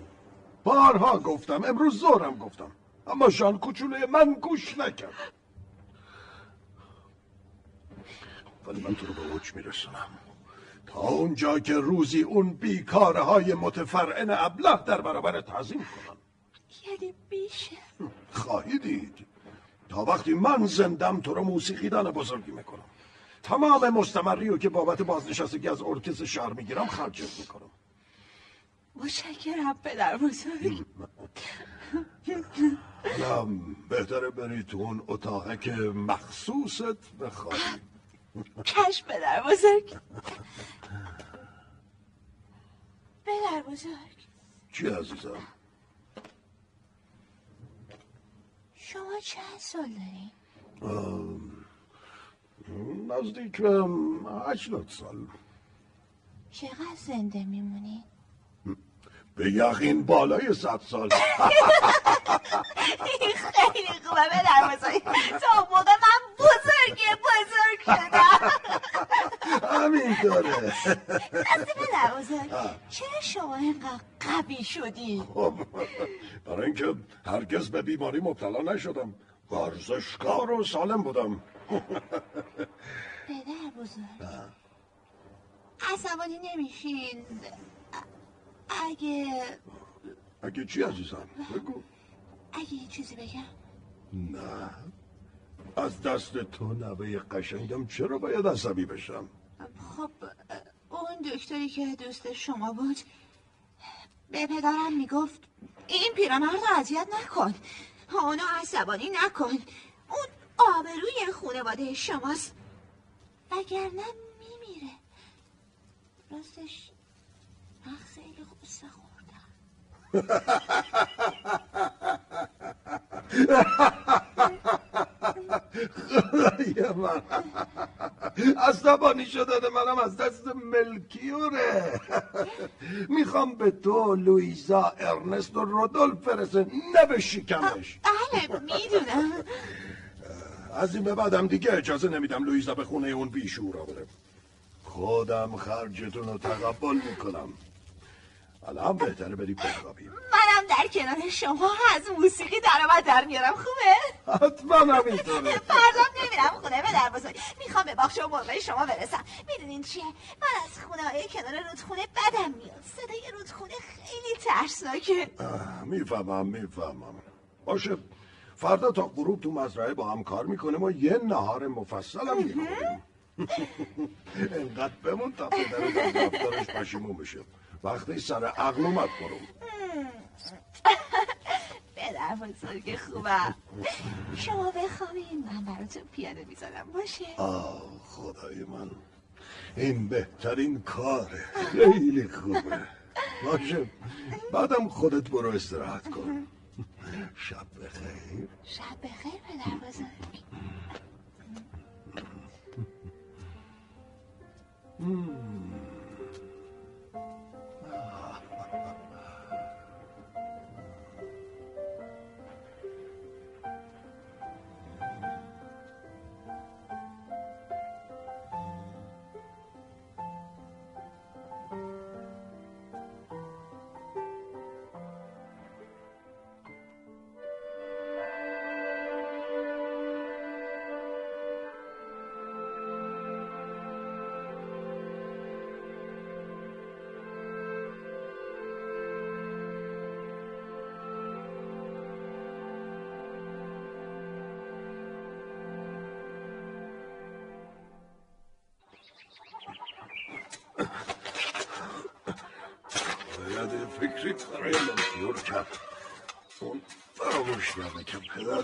بارها گفتم، امروز زورم گفتم، اما شان کوچوله من گوش نکرد. ولی من تو رو به اوج میرسونم، تا اونجا که روزی اون بیکاره های متفرعن ابله در برابر تعظیم کنن. یعنی بیشه؟ خواهی دید. تا وقتی من زندم تو رو موسیقیدان بزرگی میکنم. تمام مستمری رو که بابت بازنشستگی از ارکستر شهر میگیرم خرجت میکنم. متشکرم پدر بزرگ. حالا بهتره بری تو اون اتاقه که مخصوصت بخوابی. چشم پدر بزرگ. پدر بزرگ. چی عزیزم؟ شما چند سال دارین؟ نزدیک 80 سال. چقدر زنده میمونی؟ به یقین بالای 100 سال. خیلی خوبه پدر بزرگ، تا موقع من بزرگ شدم. همینطوره. راستی پدر بزرگ، چرا شما اینقدر قوی شدی؟ برای اینکه هرگز به بیماری مبتلا نشدم، ورزشکار و سالم بودم. پدر بزرگ، عصبانی نمیشین اگه چی عزیزم؟ بگو. اگه یه چیزی بگم؟ نه از دست تو نوه قشنگم چرا باید عصبی بشم؟ خب اون دکتری که دوست شما بود به پدرم میگفت این پیرمرد رو اذیت نکن، اونو عصبانی نکن، اون آبروی خانواده شماست، وگرنه میمیره. راستش من خیلی غصه خوردم. خدای من، عصبانی شدن منم از دست ملکیوره. میخوام به تو لویزا، ارنست و رودولف فرسه، نه به شکمش. بله میدونم. از این به بعدم دیگه اجازه نمیدم لویزا به خونه اون بیشورا بره. خودم خرجتون رو تقبل میکنم. الان بهتره بریم بخوابیم. منم در کنار شما از موسیقی درآمد در میارم، خوبه؟ حتما همینطوره. فردام نمیرم خونه پدر بزرگ، میخوام به باغچه و مرغای شما برسم. میدونین چیه؟ من از خونه‌های کنار رودخونه بدم میاد. صدای رودخونه خیلی ترسناکه. میفهمم. باشه، فردا تا غروب تو مزرعه با هم کار میکنیم و یه نهار مفصل هم میخوریم. اینقدر بمون تا پدرت از رفتارش پشیمون بشه. وقتی سر عقل اومد برم. پدر بزرگ خوبم، شما بخوابین من براتون پیانو میزنم، باشه؟ آه خدای من، این بهترین کاره، خیلی خوبه. باشه، بعدم خودت برو استراحت کن. شب بخیر. شب بخیر پدر بزرگ.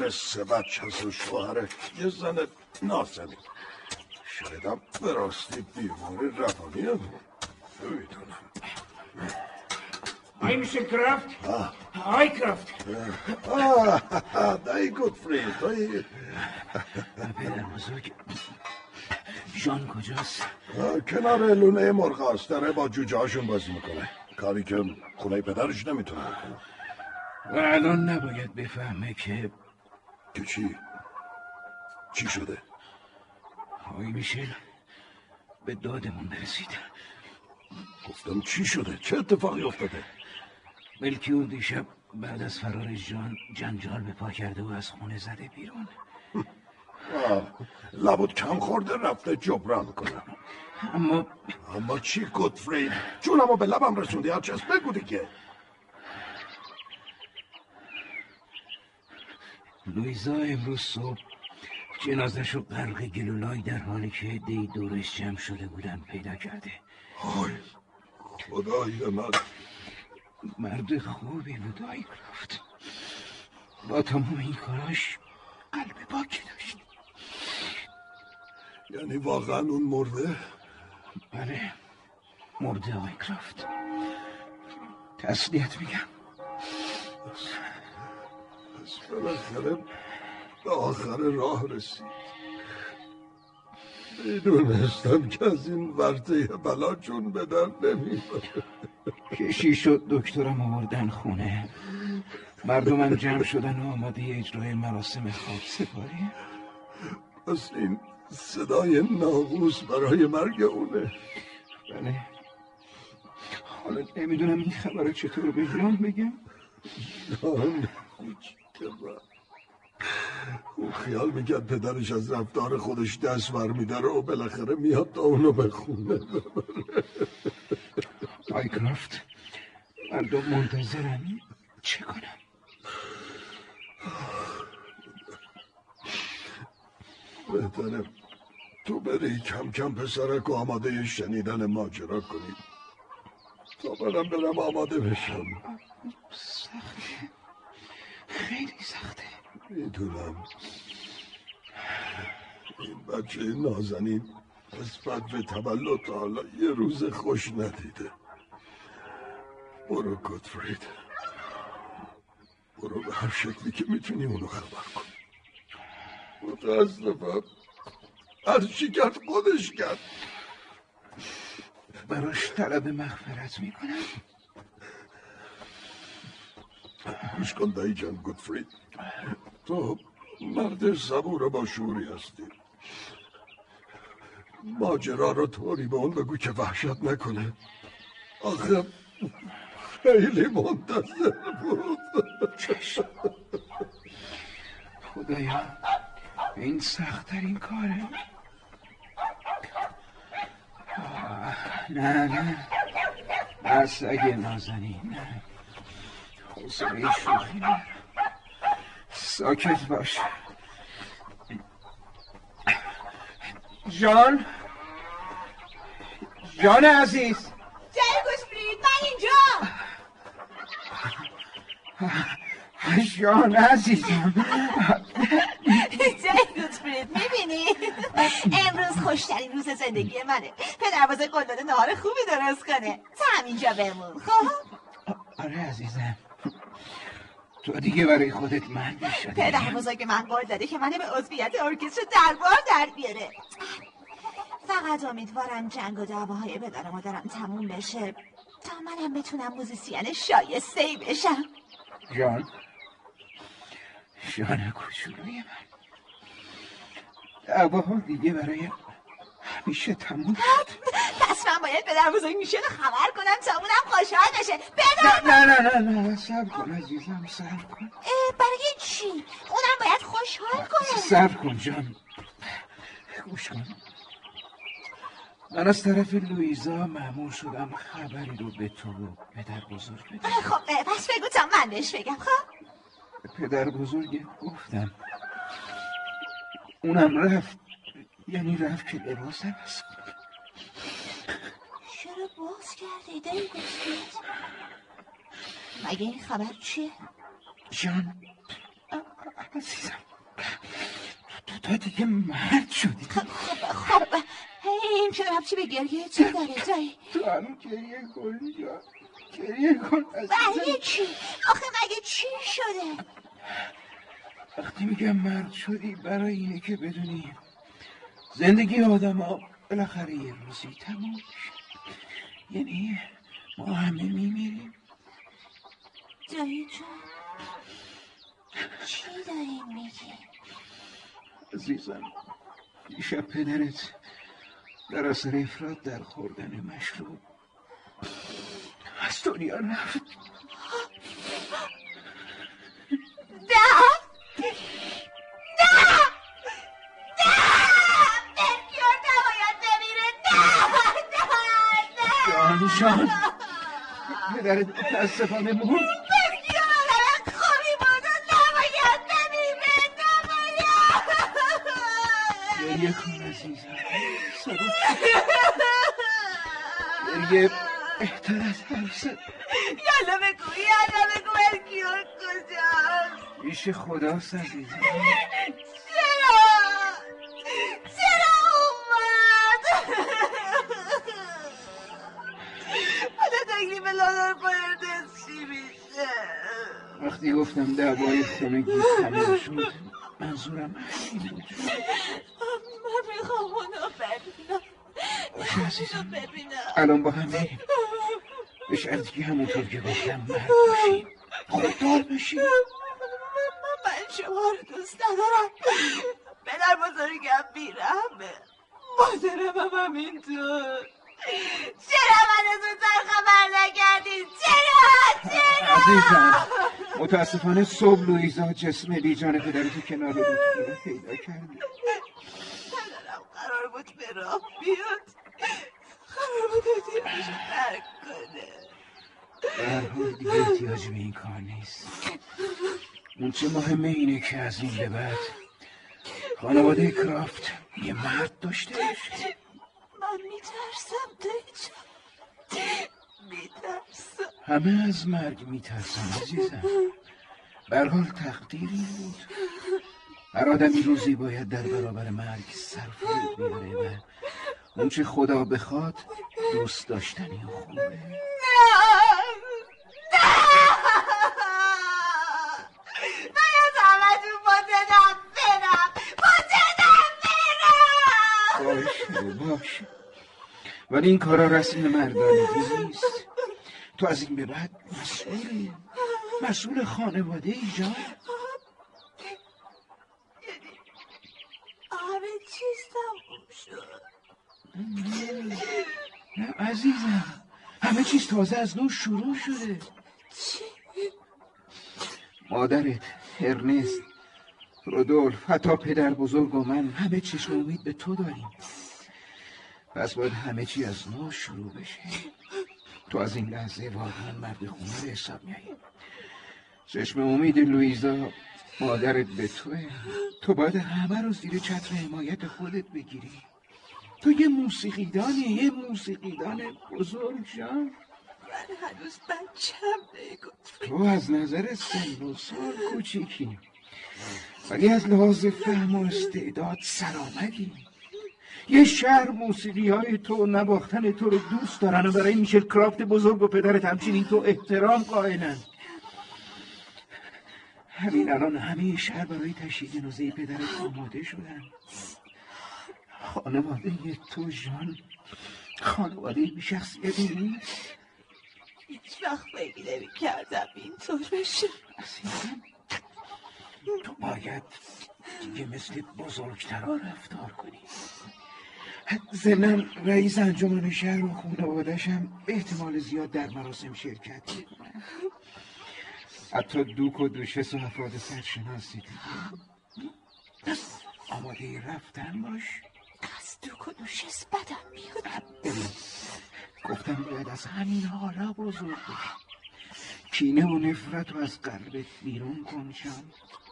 سه بچه هست و شوهره یه زن نازنین، شایدم به راستی بیماری روانی هم نمیدونم. آی میشل کرافت، آی کرافت، دایی گودفرید، دایی. پدر بزرگ ژان کجاست؟ کنار لونه مرغاست، داره با جوجه هاشون بازی میکنه، کاری که خونه پدرش نمیتونه بکنه. و الان نباید بفهمه که چی شده؟ آقای میشل به دادمون رسید. گفتم چی شده؟ چه اتفاقی افتاده؟ ملکیور دیشب بعد از فرار ژان جنجال به پا کرده و از خونه زده بیرون. لابد کم خورده رفته جبران کنم. اما چی گودفرید؟ جونمو به لبم رسوندی، هر چیز بگو دیگه. لویزا امروز صبح جنازش رو غرق گلولای در حالی که عده‌ای دورش جمع شده بودن پیدا کرده. آی خدای من، مرد خوبی بود آقای کرافت، با تمام این کاراش قلب پاکی داشت. یعنی واقعا اون مرده؟ بله مرده آقای کرافت، تسلیت میگم. بالاخره به آخر راه رسید. میدونستم که از این ورطه بلا جون به در نمیبره. کشی شد دکترم آوردن خونه، مردمم جمع شدن و آماده اجرای مراسم خواب سپاری. پس این صدای ناقوس برای مرگ اونه؟ بله. حالا نمیدونم این خبر چطور به ژان بگم. ژان او خیال میکرد پدرش از رفتار خودش دست برمی‌داره و بالاخره میاد تا اونو به خونه ببره. آقای کرافت، مردم منتظرم، چه کنم؟ بهتره تو بری کم کم پسرک و آماده شنیدن ماجرا کنی تا منم برم آماده بشم. سخته، خیلی سخته. میدونم این بچه نازنین نسبت به تولد تا حالا یه روز خوش ندیده. برو گودفرید، برو به هر شکلی که میتونی اونو خبر کن. متاسفم هر چی کرد خودش کرد. براش طلب مغفرت میکنم. گوش کن دایی جان گودفرید، تو مرد صبور و با شعوری هستی. ماجرا رو طوری به اون بگو که وحشت نکنه. آخه خیلی منتظر بود. چشم خدایا این سخت‌ترین کاره. نه بس اگه نازنین حسنه شوخی نرم. ساکت باش جان. جان عزیز جای گوشبرید من اینجا. جان عزیزم جای گوشبرید میبینی امروز خوشترین روز زندگی منه. پدربازه قول داده نهار خوبی درست کنه. تا همینجا بمون خب؟ آره عزیزم تو دیگه برای خودت مهدی شدی. پدر بزرگ من قول داده که منو به عضویت ارکستر دربار در بیاره. فقط امیدوارم جنگ و دعواهای پدر و مادرم تموم بشه تا منم بتونم موزیسین شایسته‌ای بشم. جان کوچولوی من دعواها دیگه برای همیشه تموم شد. پس من باید پدر بزرگ میشه رو خبر کنم تا اونم خوشحال بشه. پدر نه نه نه نه نه صبر کن عزیزم صبر کن. برای چی؟ اونم باید خوشحال کنه. صبر کن جان گوش کن. من از طرف لویزا مأمور شدم خبری رو به تو پدر بزرگ بدم. خب پس بگو تا من بهش بگم. خب پدر بزرگ گفتم اونم رفت. یعنی رفت که لباس عوض کنه. چرا باز کرده دل گوشت؟ مگه این خبر چیه؟ جان عزیزم تو دیگه مرد شدی. خب این چرا همچی به گریه چی داره جایی؟ تو همون گریه کنی جان گریه کن عزیزم. برای چی؟ آخه مگه چی شده؟ وقتی میگم مرد شدی برای اینه که بدونی زندگی آدم ها بالاخره یه روزی تموم شد. یعنی ما همه میمیریم. دایی جان چی داریم میگی؟ عزیزم دیشب پدرت در اثر افراد در خوردن مشروب از دنیا رفت. جان پدرت متاسفانه مرد. بسیار مادرت خوبی بود و نباید نمیره نباید. گریه کن عزیزم سبب گریه بهتر از هر سبب. یالا بگو ملکیور کجاست؟ پیش خداست عزیزم. وقتی گفتم دعوای خونگی تمام شد منظورم این بود. من میخوام اونو ببینم. باشه عزیزم الان با هم بریم. به شرطی که همونطور که گفتم مرد بشیم خوددار بشیم. من شما رو دوست ندارم. پدر بزرگم بیرحمه مادرم هم اینطور. چرا من زودتر خبر نکردید؟ چرا؟ عزیزم متاسفانه صبح لویزا جسم بیجان پدرتو کنار رودخونه پیدا کرد. پدرم قرار بود به راه بیاد. قرار بود احتیاجش رو ترک کنه. برحال دیگه احتیاج به این کار نیست. اون چه مهمه اینه که از این به بعد خانواده کرافت یه مرد داشته؟ من میترسم دیجا، میترسم. همه از مرگ میترسم عزیزم. برحال تقدیری بود. هر آدمی روزی باید در برابر مرگ سر فرود بیاره و اون چه خدا بخواد دوست داشتنی و خوبه. نه من از همتون با دنم برم. باشه ولی این کارا رسم مردانگی نیست. تو از این به بعد مسئول خانواده ایجا. همه چیزم خوب شد. نه عزیزم، همه چیز تازه از نو شروع شده. چی؟ مادرت، ارنست، رودولف، حتی پدر بزرگ و من همه چشم امید به تو داریم. پس باید همه چی از نو شروع بشه. تو از این لحظه واقعا مرد خونه به حساب میایی. چشم امید لویزا مادرت به توه. تو باید همه روز زیر چتر حمایت خودت بگیری. تو یه موسیقیدانی، یه موسیقیدان بزرگ شم. من هنوز بچم نگفت. تو از نظر سن و سال کوچیکی، ولی از لحاظ فهم و استعداد سلامتی. یه شهر موسیقی های تو و نباختن تو رو دوست دارن و برای میشل کرافت بزرگ و پدرت همچنین تو احترام قائلن. همین الان همه شهر برای تشییع جنازه پدرت آماده شدن. خانواده تو ژان خانواده بی شخصیتی نیست. هیچ وقت فکر نمی‌کردم اینطور بشه. عزیزم تو باید دیگه مثل بزرگترها رفتار کنی. ضمن رئیس انجمن شهر و خانواده‌اش هم به احتمال زیاد در مراسم شرکت می‌کنه. حتی دوک و دوشس و افراد سرشناسی دیگه. پس آماده رفتن باش. از دوک و دوشس بدم میاد. ببین گفتم باید از همین حالا بزرگ بشم. کینه و نفرت رو از قلبت بیرون کن شم.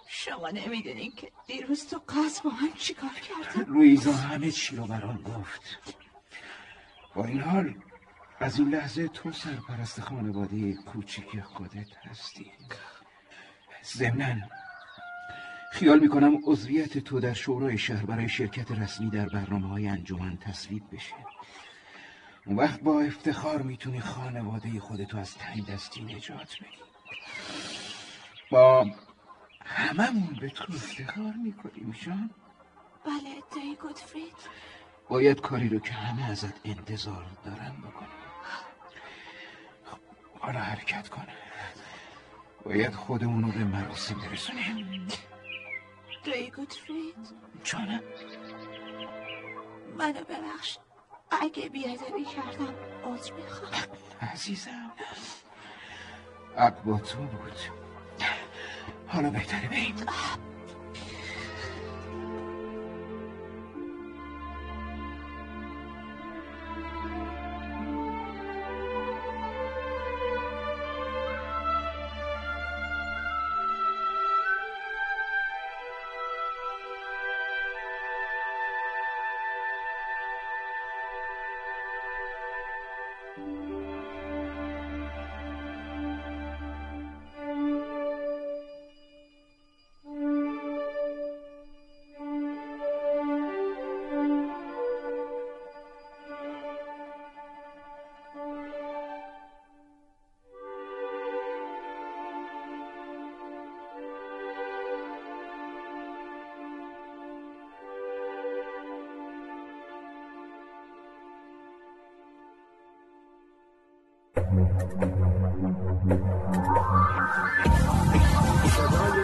شما نمیدونین که دیروز تو قصد با هم چی کار کردم؟ لویزا همه چی رو برام گفت. با این حال از این لحظه تو سرپرست خانواده کوچیک خودت هستی. ضمناً خیال میکنم عضویت تو در شورای شهر برای شرکت رسمی در برنامه‌های انجمن تصویب بشه. اون وقت با افتخار میتونی خانواده خودتو از تنگ دستی نجات بدی. با هممون به تو افتخار میکنیم ژان. بله دایی گودفرید. باید کاری رو که همه ازت انتظار دارن بکنیم. خب حالا حرکت کنه. باید خودمون رو به مراسم برسونیم. دایی گودفرید جانم منو ببخش اگه بیادبی کردم عذر میخوام. عزیزم عقب با تو بود. حالا بهتره بریم.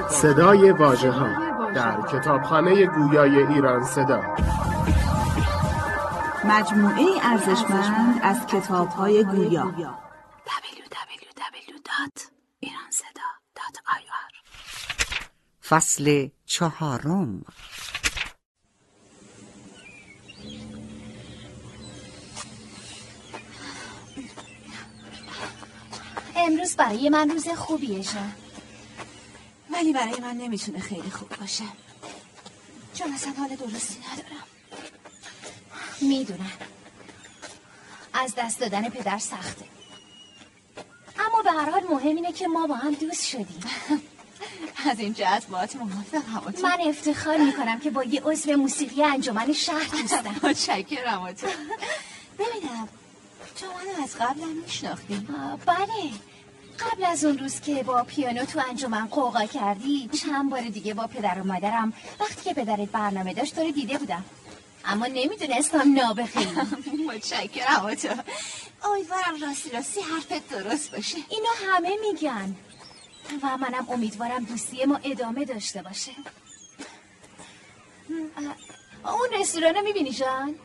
صدای واژه‌ها در کتابخانه گویای ایران صدا. مجموعه ارزشمند از کتاب‌های گویا. www.iranseda.ir فصل چهارم. امروز برای من روز خوبیه ژان. ولی برای من نمیتونه خیلی خوب باشه. چون اصلا حال درستی ندارم. میدونم از دست دادن پدر سخته، اما به هر حال مهم اینه که ما با هم دوست شدیم. از این جهت باهات موافقم. من افتخار میکنم که با یه عضو موسیقی انجمن شهر هستم. متشکرم آتون. ببینم چون منو از قبل هم میشناختی؟ بله، قبل از اون روز که با پیانو تو انجمن قوقا کردی چند بار دیگه با پدر و مادرم وقتی که پدرت برنامه داشت تو رو دیده بودم، اما نمیدونستم نابخیلی. متشکرم آتون. امیدوارم راستی حرفت درست باشه. اینو همه میگن و منم امیدوارم دوستی ما ادامه داشته باشه. اون رستوران رو میبینی جان؟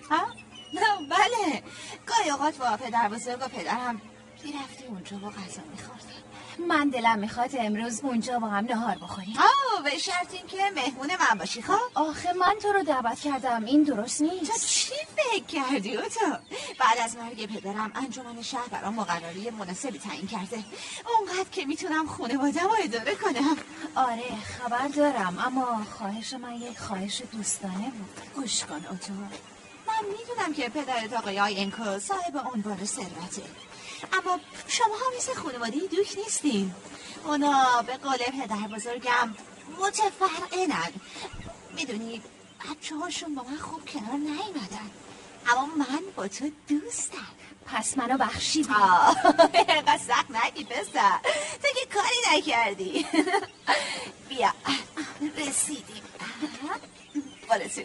بله، گاهی اوقات با پدر بزرگ و پدرم میرفتیم اونجا با غذا میخوردیم. من دلم میخواد امروز اونجا با هم نهار بخوریم. به شرط این که مهمون من باشی. خب آخه من تو رو دعوت کردم، این درست نیست. تو چی فکر کردی اوتو؟ بعد از مرگ پدرم انجمن شهر برام مقرری مناسبی تعیین کرده، اونقدر که میتونم خانواده‌مو اداره کنم. آره خبر دارم، اما خواهش من یک خواهش دوستانه بود. گوش کن اوتو، من میدونم که پدرت آقای آینکو صاحب عنوان ثروته، اما شما ها مثل خانواده دوک نیستین. اونا به قول پدر بزرگم متفرعنن. میدونی بچه هاشون با من خوب کنار نیومدن، اما من با تو دوستم. پس منو بخشیدی. اینقدر سخت نگی پسر، تو که کاری نکردی. بیا رسیدیم. بالتون.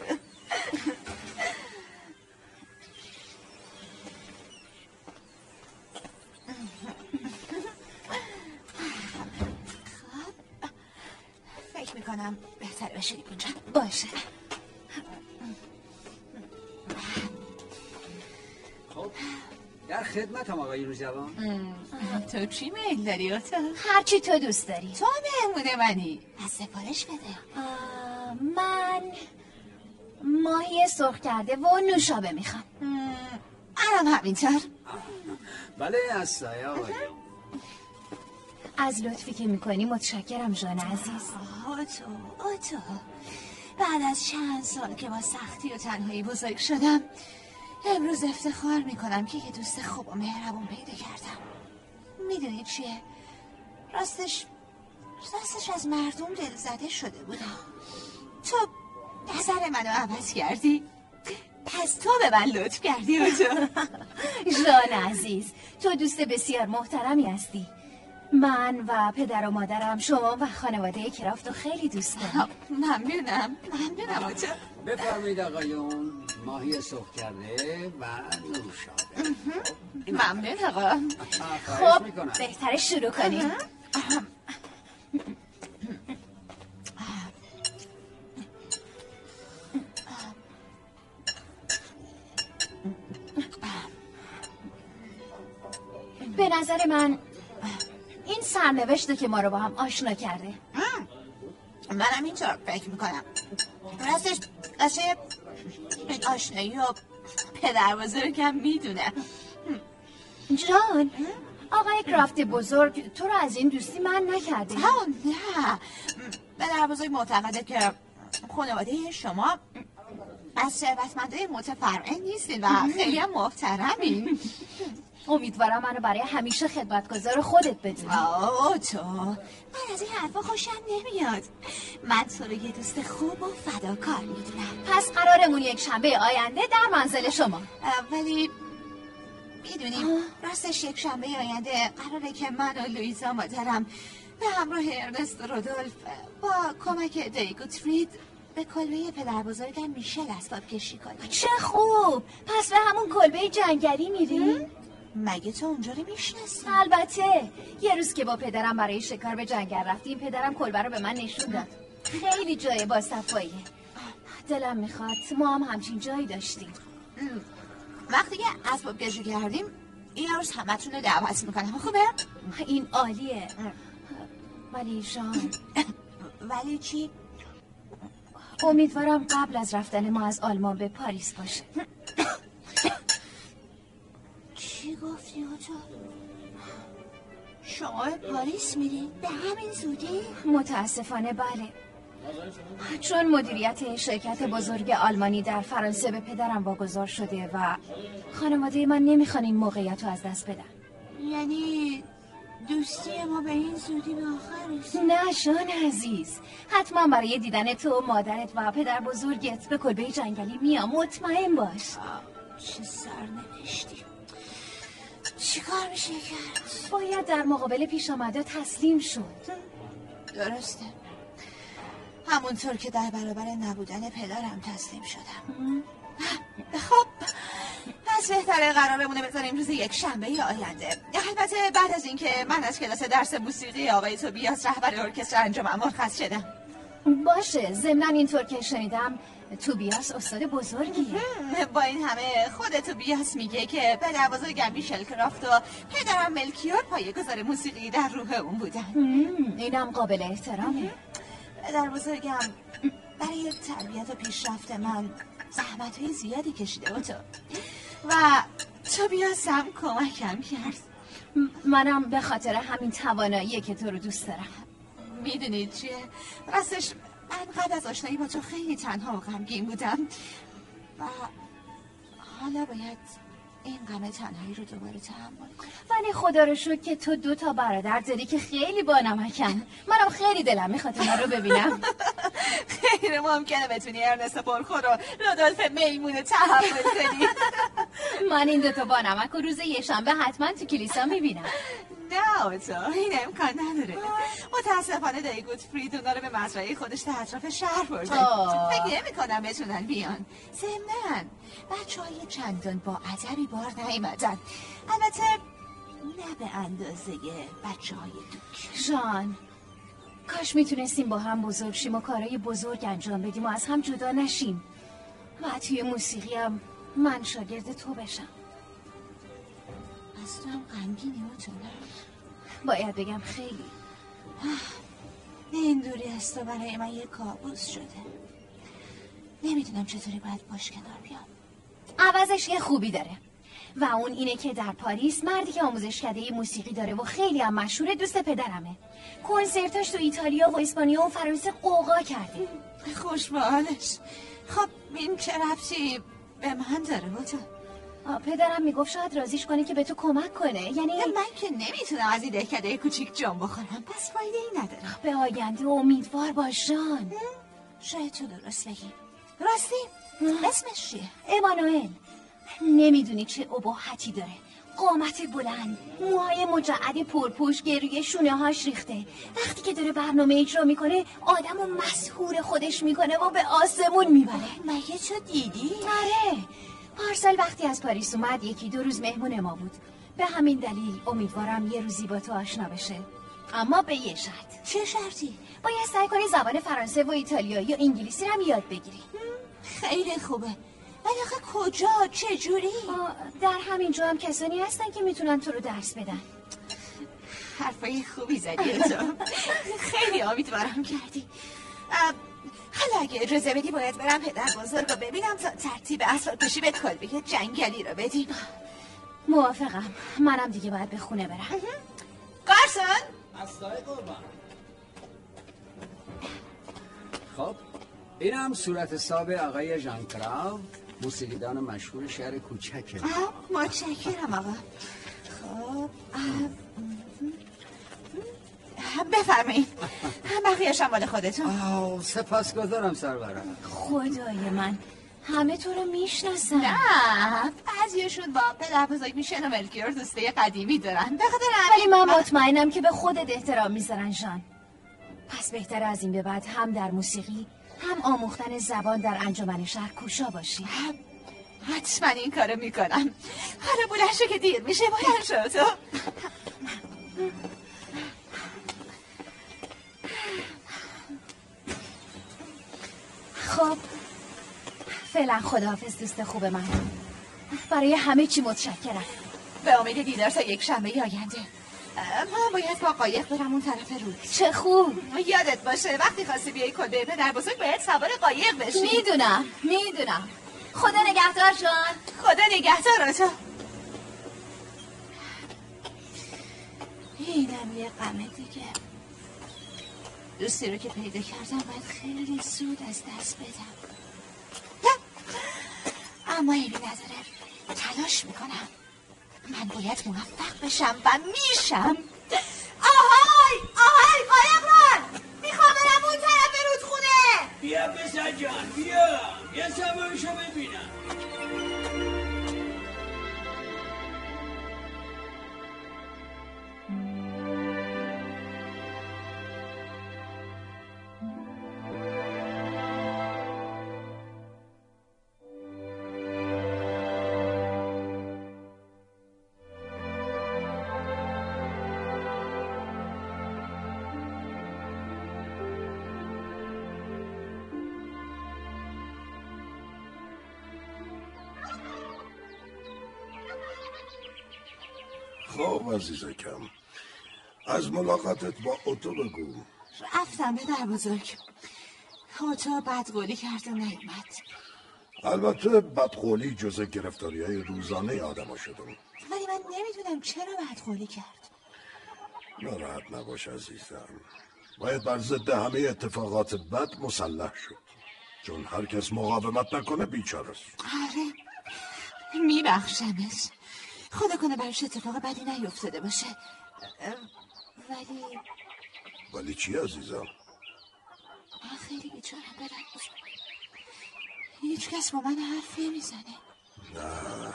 فکر میکنم بهتر بشینیم اونجا. باشه. خب در خدمتم آقای روزجوان. تو چی میل داری آتا؟ هرچی تو دوست داری. تو مهمونه منی. پس سفارش بده. من ماهی سرخ کرده و نوشابه میخوام. الان همینطور. بله از سایه آقای. از لطفی که میکنی متشکرم جان عزیز. آتو بعد از چند سال که با سختی و تنهایی بزرگ شدم، امروز افتخار میکنم که یه دوست خوب و مهربون پیدا کردم. میدونی چیه؟ راستش از مردم دل زده شده بودم. تو نظر منو عوض کردی؟ پس تو به من لطف کردی اوتو. جان عزیز تو دوست بسیار محترمی هستی. من و پدر و مادرم شما و خانواده کرافت رو خیلی دوست دارم. ممنونم اوتو. بفرمایید آقایون ماهی سرخ کرده و نوشابه. ممنون آقا. خب بهتره شروع کنیم. به نظر من این سرنوشته که ما رو با هم آشنا کرده. منم اینطور فکر میکنم. راستش این آشنایی رو پدر بزرگم میدونه. جان آقای کرافت بزرگ تو رو از این دوستی من نکرده. نه پدر بزرگ معتقده که خانواده شما از ثروتمندای متفرعه نیستین و خیلی هم محترمین. امیدوارم منو برای همیشه خدمتگزار خودت بدونی. اوتو من از این حرفا خوشم نمیاد. من تو رو یه دوست خوب و فداکار میدونم. پس قرارمون یک شنبه آینده در منزل شما. ولی میدونیم راستش یک شنبه آینده قراره که من و لویزا مادرم به همراه ارنست رودولف با کمک دیگوترید به کلبه پدر بزرگم میشل اسباب کشی کنیم. چه خوب. پس به همون کلبه جنگلی میریم؟ مگه تو اونجا رو میشناسی؟ البته یه روز که با پدرم برای شکار به جنگل رفتیم پدرم کلبه رو به من نشون داد. خیلی جای با صفاییه. دلم میخواد ما هم همچین جایی داشتیم. وقتی که اسباب کشی کردیم این روز همتون رو دعوت میکنم. خوبه؟ این عالیه. ولی جان ولی چی؟ امیدوارم قبل از رفتن ما از آلمان به پاریس باشه. چی گفتی آجا؟ شما پاریس میرین؟ به همین زودی؟ متاسفانه بله. چون مدیریت این شرکت بزرگ آلمانی در فرانسه به پدرم واگذار شده و خانواده من نمیخوان این موقعیت رو از دست بدن. یعنی دوستی ما به این زودی به آخرش؟ نه شان عزیز، حتما برای دیدن تو، مادرت و پدر بزرگت به کلبه جنگلی میام، مطمئن باش. چه سرنوشتی! چیکار میشه کرد؟ باید در مقابل پیش آمده تسلیم شد. درسته، همونطور که در برابر نبودن پدرم تسلیم شدم. خب پس بهتره قرارمونه بذاریم روز یک شنبه ی آینده، البته بعد از اینکه من از کلاس درس موسیقی آقای توبیاس رهبر ارکستر انجام مرخص شدم. باشه، ضمن اینطور که شنیدم توبیاس استاد بزرگیه. با این همه خود توبیاس میگه که پدر بزرگم میشل کرافت و پدرم ملکیور پایه‌گذار موسیقی در روح اون بودن. اینم قابل احترامه. پدر بزرگم برای تربیت و پیشرفت من زحمت های زیادی کشیده و توبیاس هم کمکم کرد. منم به خاطر همین تواناییه که تو رو دوست دارم. میدونید چیه؟ راستش من قبل از آشنایی با تو خیلی تنها و غمگین بودم و حالا باید این غم تنهایی رو دوباره تحمل کنم. ولی خدا رو شکر که تو دو تا برادر داری که خیلی بانمکن. منم خیلی دلم میخواد اونا رو ببینم. خیلی ممکنه بتونی ارنست برخو رو رودولف میمونه تحمل کنی. من این دو تا بانمک رو روز یه شنبه حتما تو کلیسا میبینم. نه اوتو، این امکان نداره. متاسفانه دایی گودفرید اونا رو به مزرعه خودش در اطراف شهر برده. فکر نمی‌کنم بتونن بیان. ضمن بچه‌های چندان با ادبی بار نیومدن، البته نه به اندازه بچه‌های دوک. ژان، کاش میتونستیم با هم بزرگ شیم و کارهای بزرگ انجام بدیم و از هم جدا نشیم و توی موسیقی هم من شاگرد تو بشم. از تو هم غمگینی اوتو؟ باید بگم خیلی. این دوری از تو برای من یه کابوس شده. نمیدونم چطوری باید باش کنار بیام. عوضش یه خوبی داره و اون اینه که در پاریس مردی که آموزشکده موسیقی داره و خیلی هم مشهوره دوست پدرمه. کنسرتاش تو ایتالیا و اسپانیا و فرانسه قوقا کرده. خوش به حالش. خب این چه ربطی به من داره با تو؟ پدرم میگفت شاید رازیش کنه که به تو کمک کنه. یعنی من که نمیتونم از این دهکده کوچیک جام بخورم، پس فایده ای نداره. به آینده امیدوار باش ژان. شاید تو درست بگی. راستی اسمش چیه؟ ایمانویل. نمیدونی چه ابهتی داره. قامت بلند، موهای مجعد پرپوش، گروی شونه هاش ریخته. وقتی که داره برنامه اجرا میکنه آدمو مسحور خودش میکنه و به آسمون میبره. مگه چه دیدی؟ آره، پارسال وقتی از پاریس اومد یکی دو روز مهمون ما بود. به همین دلیل امیدوارم یه روزی با تو آشنا بشه، اما به یه شرط. چه شرطی؟ باید سعی کنی زبان فرانسه و ایتالیایی یا انگلیسی رو هم یاد بگیری. خیلی خوبه، ولی آخه کجا؟ چجوری؟ در همین جا هم کسانی هستن که میتونن تو رو درس بدن. حرفای خوبی زدی تو. خیلی امیدوارم کردی. حالا اگه اجازه بدی باید برم پدر بزرگ رو ببینم تا ترتیب اسباب‌کشی به کلبه جنگلی رو بدیم. موافقم، منم دیگه باید به خونه برم. گارسون! اصلای قربان. خب این هم صورت حساب آقای ژان کریستف، موسیقیدان مشهور شهر کوچکه. متشکرم آقا. خب بفرمایید، بقیه‌اش هم مال خودتون. سپاسگزارم سرورم. خدای من، همه تو رو میشناسن. نه، بعضیشون با پدر بزرگ میشن و ملکیور دوسته قدیمی دارن. بخاطر همین من مطمئنم که به خودت احترام میذارن ژان. پس بهتره از این به بعد هم در موسیقی هم آموختن زبان در انجمن شهر کوشا باشی. حتما این کارو میکنم. حالا بلند شو که دیر میشه. بلند شو تو. خب فعلا خداحافظ دوست خوب من. برای همه چی متشکرم. به امید دیدار تا یک شنبه آینده. من باید با قایق برم اون طرف رود. چه خوب. یادت باشه وقتی خواستی بیای کلبه پدر بزرگ باید سوار قایق بشی. میدونم. خدا نگهدار ژان. خدا نگهدار آتا. اینم یه غم دیگه. دوستی رو که پیدا کردم باید خیلی زود از دست بدم، اما ایبی نداره، تلاش میکنم. من باید موفق بشم و میشم. آهای آهای قایقران، میخوام برم اون طرف رودخونه. بیا پسر جان، بیا یه سوارشو ببینم. خب عزیزکم، از ملاقاتت با اوتو بگو. رفتم به در بزرگ، اوتو بدقولی کرد و نیامد. البته بدقولی جزء گرفتاری های روزانه آدم ها شدم، ولی من نمیدونم چرا بدقولی کرد. ناراحت نباش عزیزم، باید بر ضد همه اتفاقات بد مسلح شد، چون هر کس مقاومت نکنه بیچاره است. آره میبخشمش، خدا کنه برش اتفاق بدی نیفتاده باشه. ولی چی عزیزم؟ من خیلی بیچارم برم، هیچ کس با من حرف نمیزنه. نه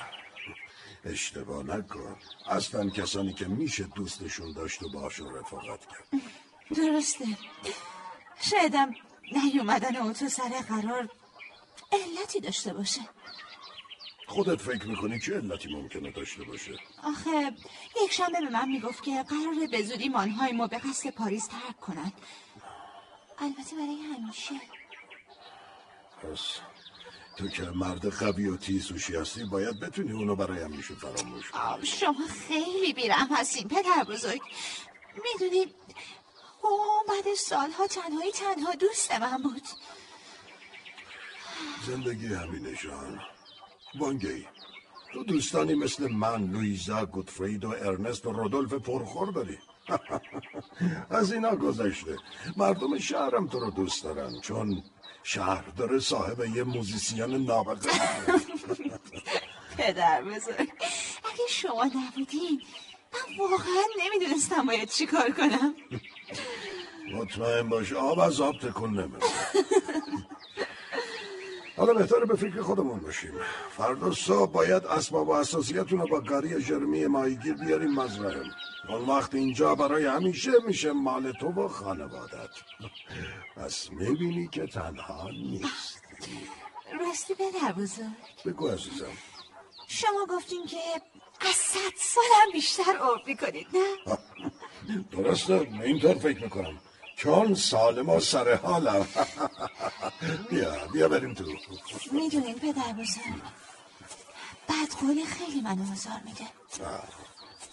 اشتباه نکن، اصلا کسانی که میشه دوستشون داشت و باشون رفاقت کرد. درسته، شایدم نیومدن اوتو سر قرار علتی داشته باشه. خودت فکر میکنی چه علتی ممکنه داشته باشه؟ آخه یک شنبه به من میگفت که قراره به زودی مانهایمو به قصد پاریس ترک کنن، البته برای همیشه. پس تو که مرد قوی و تیزوشی هستی باید بتونی اونو برای همیشه فراموش کنی. شما خیلی بیرحم هستین پدر بزرگ. میدونی اون بعد سالها تنها دوست من بود. زندگی همینه جان وانگی، تو دوستانی مثل من، لویزا، گوتفرید و ارنست و رودولف پرخور داری. از اینا گذشته مردم شهرم تو رو دوست دارن، چون شهر داره صاحب یه موزیسین نابغه. پدر بزرگ اگه شما نبودین من واقعا نمیدونستم باید چی کار کنم. مطمئن باش آب از آب تکون نمیده. حالا بهتره به فکر خودمون باشیم. فردا صبح باید اسباب و اساسیتون رو با گاری جرمی ماهیگیر بیاریم مزرعه. اون وقت اینجا برای همیشه میشه مال تو و خانوادت. پس میبینی که تنها نیست. راستی پدر بزرگ، بگو عزیزم. شما گفتین که از 100 سال هم بیشتر عمر میکنید، نه؟ درسته، اینطور فکر میکنم، چون سالم و سر حالم. بیا بریم تو. میدونین پدر بزرگ، بدقولی خیلی منو آزار میده.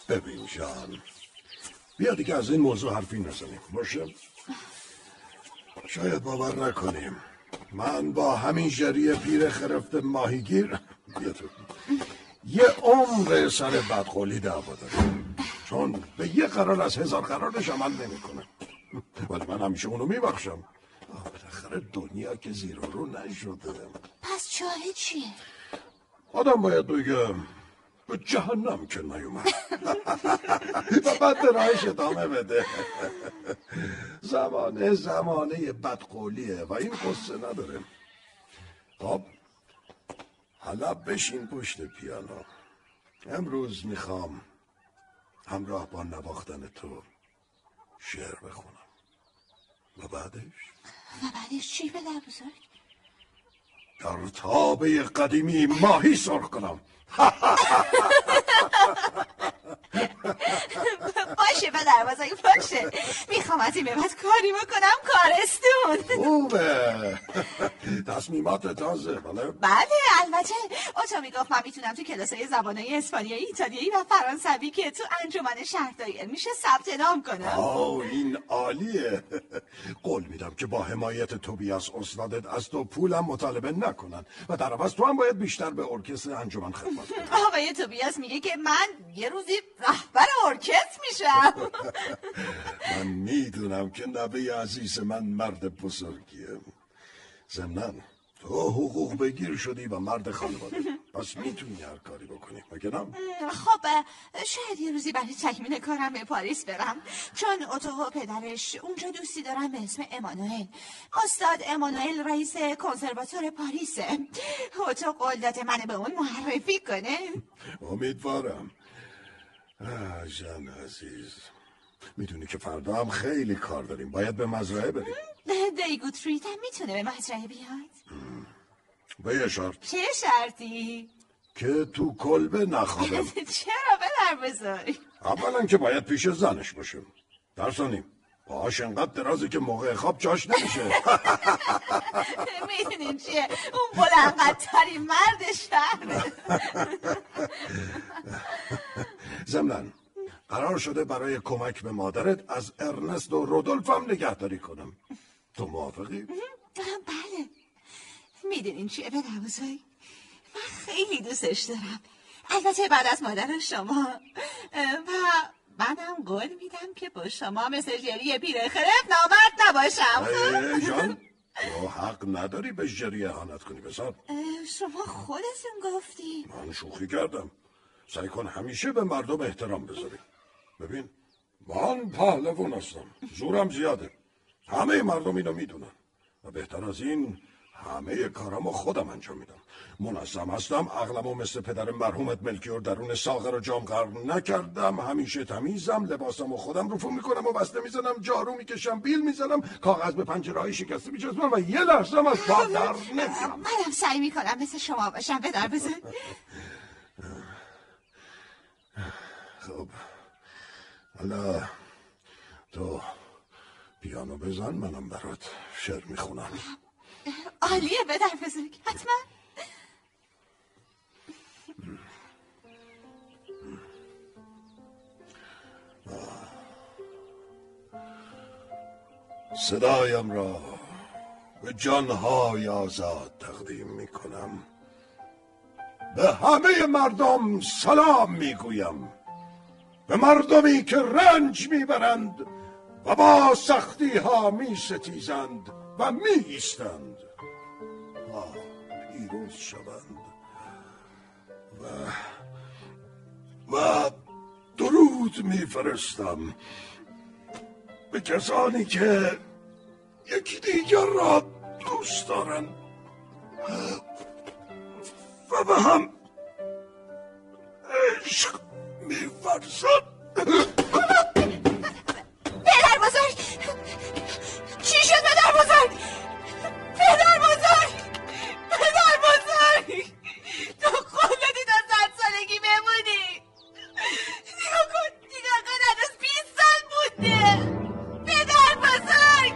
ببین جان، بیا دیگه از این موضوع حرفی نزنیم باشه؟ شاید باور نکنیم، من با همین جریه پیر خرفت ماهیگیر یه عمر سر بدقولی دعوا دارم، چون به یه قرار از 1000 قرارش عمل نمیکنه. ولی من همیشه اونو میبخشم. بالاخره دنیا که زیر و رو نشده. پس چاره چیه؟ آدم باید دیگه به جهنم که نیومد و بعد راهش ادامه بده. زمانه بدقولیه و این قصه نداره. خب حالا بشین پشت پیانو. امروز میخوام همراه با نواختن تو شعر بخونم. و بعدش چی پدر بزرگ؟ در تابه قدیمی ماهی سرخ کنم. باشه پدر بزرگ، باشه. میخوام از این به بعد کاری بکنم کارستون. خوبه، تصمیمات تازه. بله البته. اوتو میگفت من میتونم تو کلاسای زبانهای اسپانیایی، ایتالیایی و فرانسوی که تو انجمن شهرداری میشه ثبت نام کنم. این عالیه. قول میدم که با حمایت توبیاس استادت از تو پولم مطالبه نکنن و در عوض تو هم باید بیشتر به ارکستر انجمن خدمت کنی. آقای توبیاس میگه که من یه روزی رهبر ارکستر میشم. باشم. من میدونم که نبه عزیز من مرد بزرگیه، ضمناً تو حقوق بگیر شدی و مرد خانواده، پس میتونی هر کاری بکنی، مگه نه؟ خب شاید یه روزی برای تکمیل کارم به پاریس برم، چون اوتو و پدرش اونجا دوستی دارم به اسم ایمانویل. استاد ایمانویل رئیس کنسرواتوار پاریسه. اوتو قول داده منو به اون معرفی کنه. امیدوارم. جان عزیز، میدونی که فردا هم خیلی کار داریم، باید به مزرعه بریم. دیگوتریت هم میتونه به مزرعه بیاد؟ به یه شرط. چه شرطی؟ که تو کلبه نخوابم. چرا به بذاری؟ اولا که باید پیش زنش باشم، در ثانی پاهاش انقدر درازه که موقع خواب چاش نمیشه. میدونین چیه؟ اون بلندقدترین مرد شهر. ضمناً قرار شده برای کمک به مادرت از ارنست و رودولف هم نگهداری کنم. تو موافقی؟ بله. میدونین چیه به نوازایی؟ من خیلی دوستش دارم، البته بعد از مادر شما، و منم قول میدم که با شما مسجری پیره خرف نامرد نباشم. جان، تو حق نداری به جری اهانت کنی بسار. شما خودتون گفتی. من شوخی کردم. سعی کن همیشه به مردم احترام بذاری. ببین، من پهلوان هستم، زورم زیاده، همه مردم اینو میدونن، و بهتر از این همه کارامو خودم انجام میدم. منظم هستم، عقلمو مثل پدر مرحومت ملکیور درون ساغر و جام غرق نکردم، همیشه تمیزم، لباسمو خودم رفو میکنم و بسته میزنم، جارو میکشم، بیل میزنم، کاغذ به پنجرهای شکسته میچسبم و یه لحظه هم از پا در نمیام. منم سعی میکنم مثل شما باشم پدر بزن. خب حالا تو پیانو بزن، منم برات شعر میخونم. عالیه بدر بزرگ، حتما. صدایم را به جانهای آزاد تقدیم میکنم، به همه مردم سلام میگویم، به مردمی که رنج میبرند و با سختی ها میستیزند و میایستند، آه پیروز شوند و درود میفرستم به کسانی که یکی دیگر را دوست دارند و به هم عشق می‌ورزد. پدر بزرگ، چی شد پدر بزرگ؟ پدر بزرگ، پدر بزرگ، تو قول دادی تا 100 سالگی بمونی، نگاه کن دیگه هنوز 20 سال مونده. پدر بزرگ،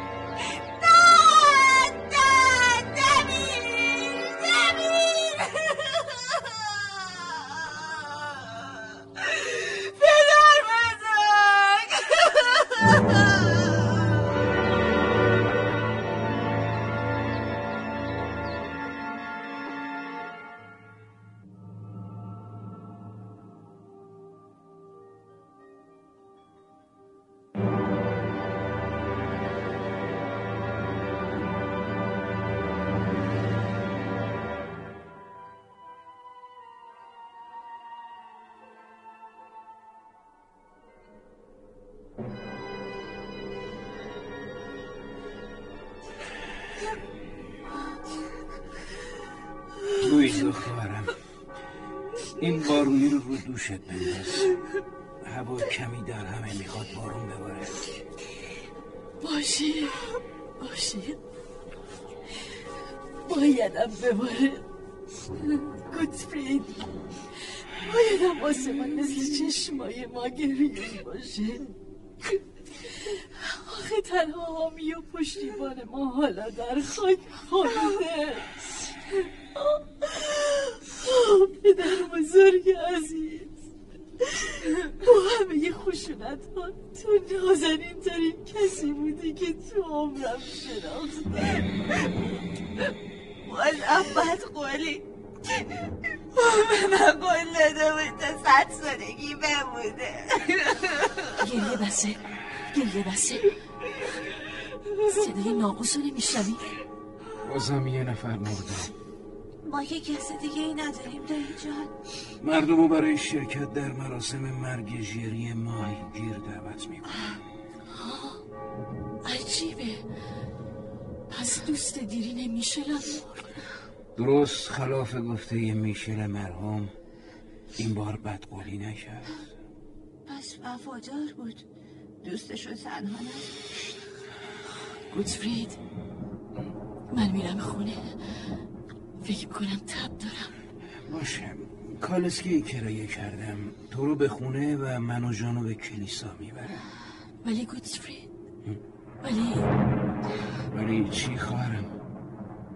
دوشت بنداز، هوا کمی در همه میخواد بارون بباره. باشه بایدم بباره. گوتفرید بایدم آسمان مثل چشمای ما گریه باشه. آخه تنها حامی و پشتیبان ما حالا در خاک خورده. پدر بزرگ عزیز، با همه خشونت ها تو نازنین ترین کسی بودی که تو عمرم شناختم. والا بد قولی، با من قول ندامه تا 100 سالگی بمونه. گریه بسه صدای ناقوس رو نمیشنوی؟ بازم یه نفر مرده. ما که کسی دیگه ای نداریم دایی جان. مردم رو برای شرکت در مراسم مرگ ژری ماهیگیر دعوت میکنم. عجیبه، پس دوست دیرین میشل هم مرد. درست خلاف گفته میشل مرحوم، این بار بدقولی نکرد. پس وفادار بود، دوستش رو تنها نذاشت. گوتفرید، من میرم خونه، فکر کنم تب دارم. باشه، کالسکی کرایه کردم، تو رو به خونه و من و جانو به کلیسا میبرم. ولی گوتفرید، ولی چی خواهرم؟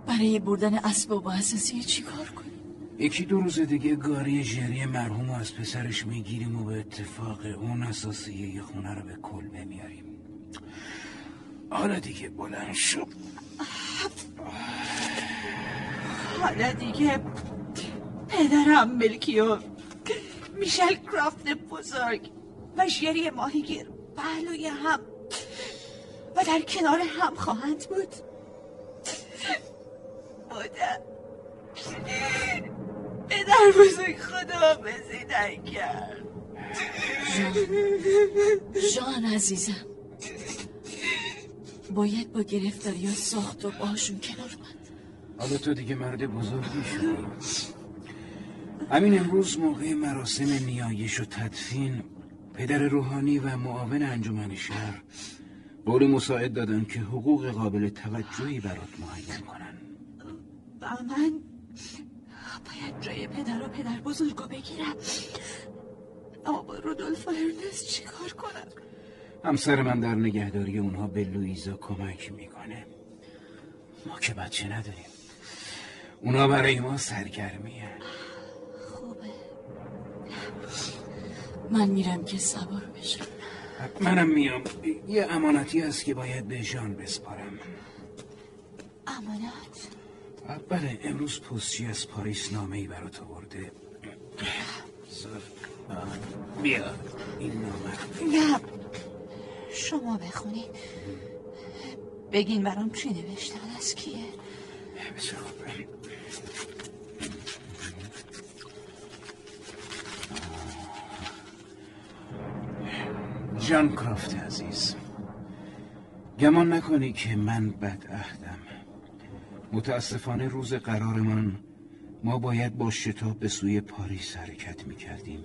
برای بردن اسباب و اساسی چی کار کنیم؟ 1-2 روز دیگه گاری ژری مرحوم از پسرش میگیریم و به اتفاق اون اساسیه یه خونه رو به کلبه میاریم. حالا دیگه بلند شو. حالا دیگه پدرم ملکیور، میشل کرافت بزرگ و ژری ماهیگیر پهلوی هم و در کنار هم خواهند بود. مادر، پدر بزرگ خداحافظی نکرد. ژان عزیزم، باید با گرفتاری و ساخت و باشون کنار مند. حالا تو دیگه مرد بزرگی شد. همین امروز موقع مراسم نیایش و تدفین، پدر روحانی و معاون انجمن شهر قول مساعد دادن که حقوق قابل توجهی برات معین کنن. و من باید جای پدر و پدر بزرگو بگیرم. اما با رودولفو هرنس چی کار کنم؟ همسر من در نگهداری اونها به لویزا کمک میکنه. ما که بچه نداریم، اونا برای ما سرگرمی هن. خوبه، من میرم که سوار بشم. منم میام، یه امانتی هست که باید به ژان بسپارم. امانت؟ بله، امروز پستچی از پاریس نامه‌ای برات آورده. بیا این نامه. نه، شما بخونید. بگین برام چی نوشتن، از کیه؟ بسیار خوب. ژان کرافت عزیز، گمان نکنی که من بدعهدم. متاسفانه روز قرارمان ما باید با شتاب به سوی پاریس حرکت میکردیم.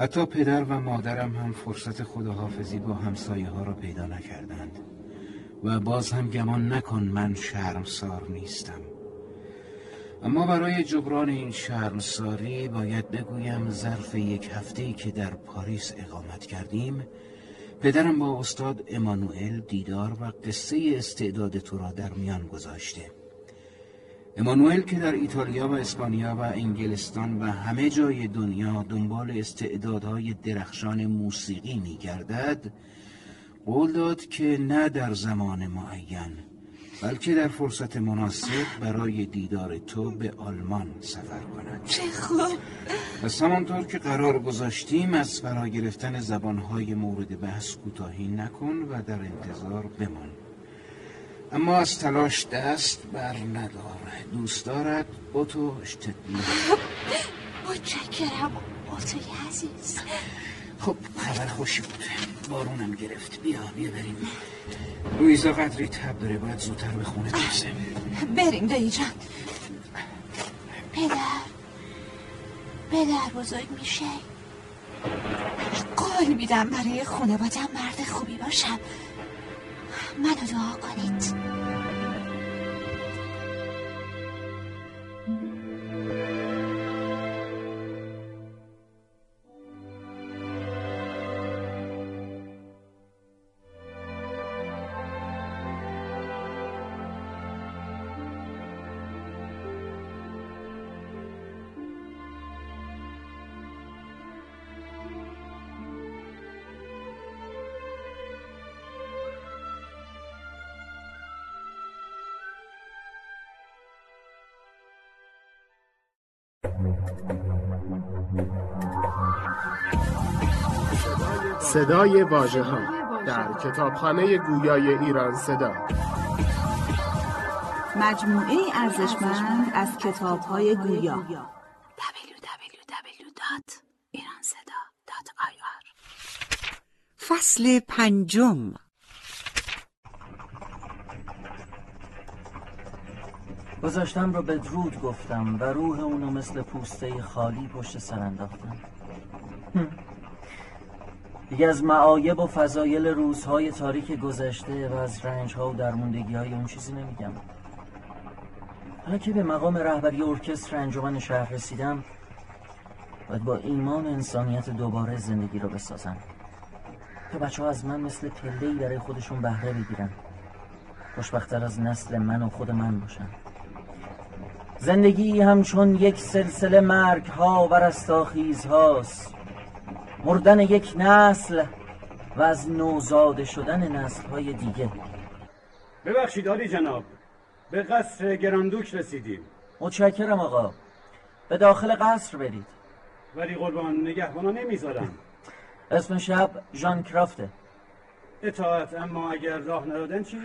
حتی پدر و مادرم هم فرصت خداحافظی با همسایه ها را پیدا نکردند و باز هم گمان نکن من شرمسار نیستم. اما برای جبران این شرمساری باید بگویم ظرف 1 هفته‌ای که در پاریس اقامت کردیم، پدرم با استاد ایمانویل دیدار و قصه استعداد تو را در میان گذاشته. ایمانویل که در ایتالیا و اسپانیا و انگلستان و همه جای دنیا دنبال استعدادهای درخشان موسیقی می‌گردد، قول داد که نه در زمان معین بلکه در فرصت مناسب برای دیدار تو به آلمان سفر کند. چه خوب. پس همانطور که قرار گذاشتیم از فرا گرفتن زبانهای مورد بحث کوتاهی نکن و در انتظار بمان، اما از تلاش دست بر ندار. دوست دارد اوتو شتندر. متشکرم اوتوی عزیز. خب خبر خوشی بود، بارونم گرفت. بیا بریم، لویزا قدری تب داره، باید زودتر به خونه برسه. بریم دایی جان. پدر بزرگ میشه، قول میدم برای خانواده‌ام مرد خوبی باشم. منو دعا کنید. صدای واژه‌ها در کتابخانه گویای ایران صدا. مجموعه ارزشمند از کتاب‌های گویا. www.iranseda.ir. فصل پنجم. گذاشتم رو به درود گفتم و روح اونو مثل پوسته خالی پشت سر انداختم. دیگه از معایب و فضایل روزهای تاریک گذشته و از رنج‌ها و درموندگی‌های اون چیزی نمیگم. حالا که به مقام رهبری ارکستر انجمن شهر رسیدم، باید با ایمان انسانیت دوباره زندگی رو بسازم که بچه‌ها از من مثل پله‌ای برای خودشون بهره بگیرن، خوشبخت‌تر از نسل من و خود من باشن. زندگی همچون یک سلسله مرگ‌ها و رستاخیزهاست. مردن یک نسل و از نوزاد شدن نسل‌های دیگه. ببخشید عالی جناب، به قصر گراندوک رسیدیم. متشکرم آقا، به داخل قصر برید. ولی قربان نگهبانا نمیذارن. اسم شب ژان کرافته. اطاعت، اما اگر راه ندادن چی؟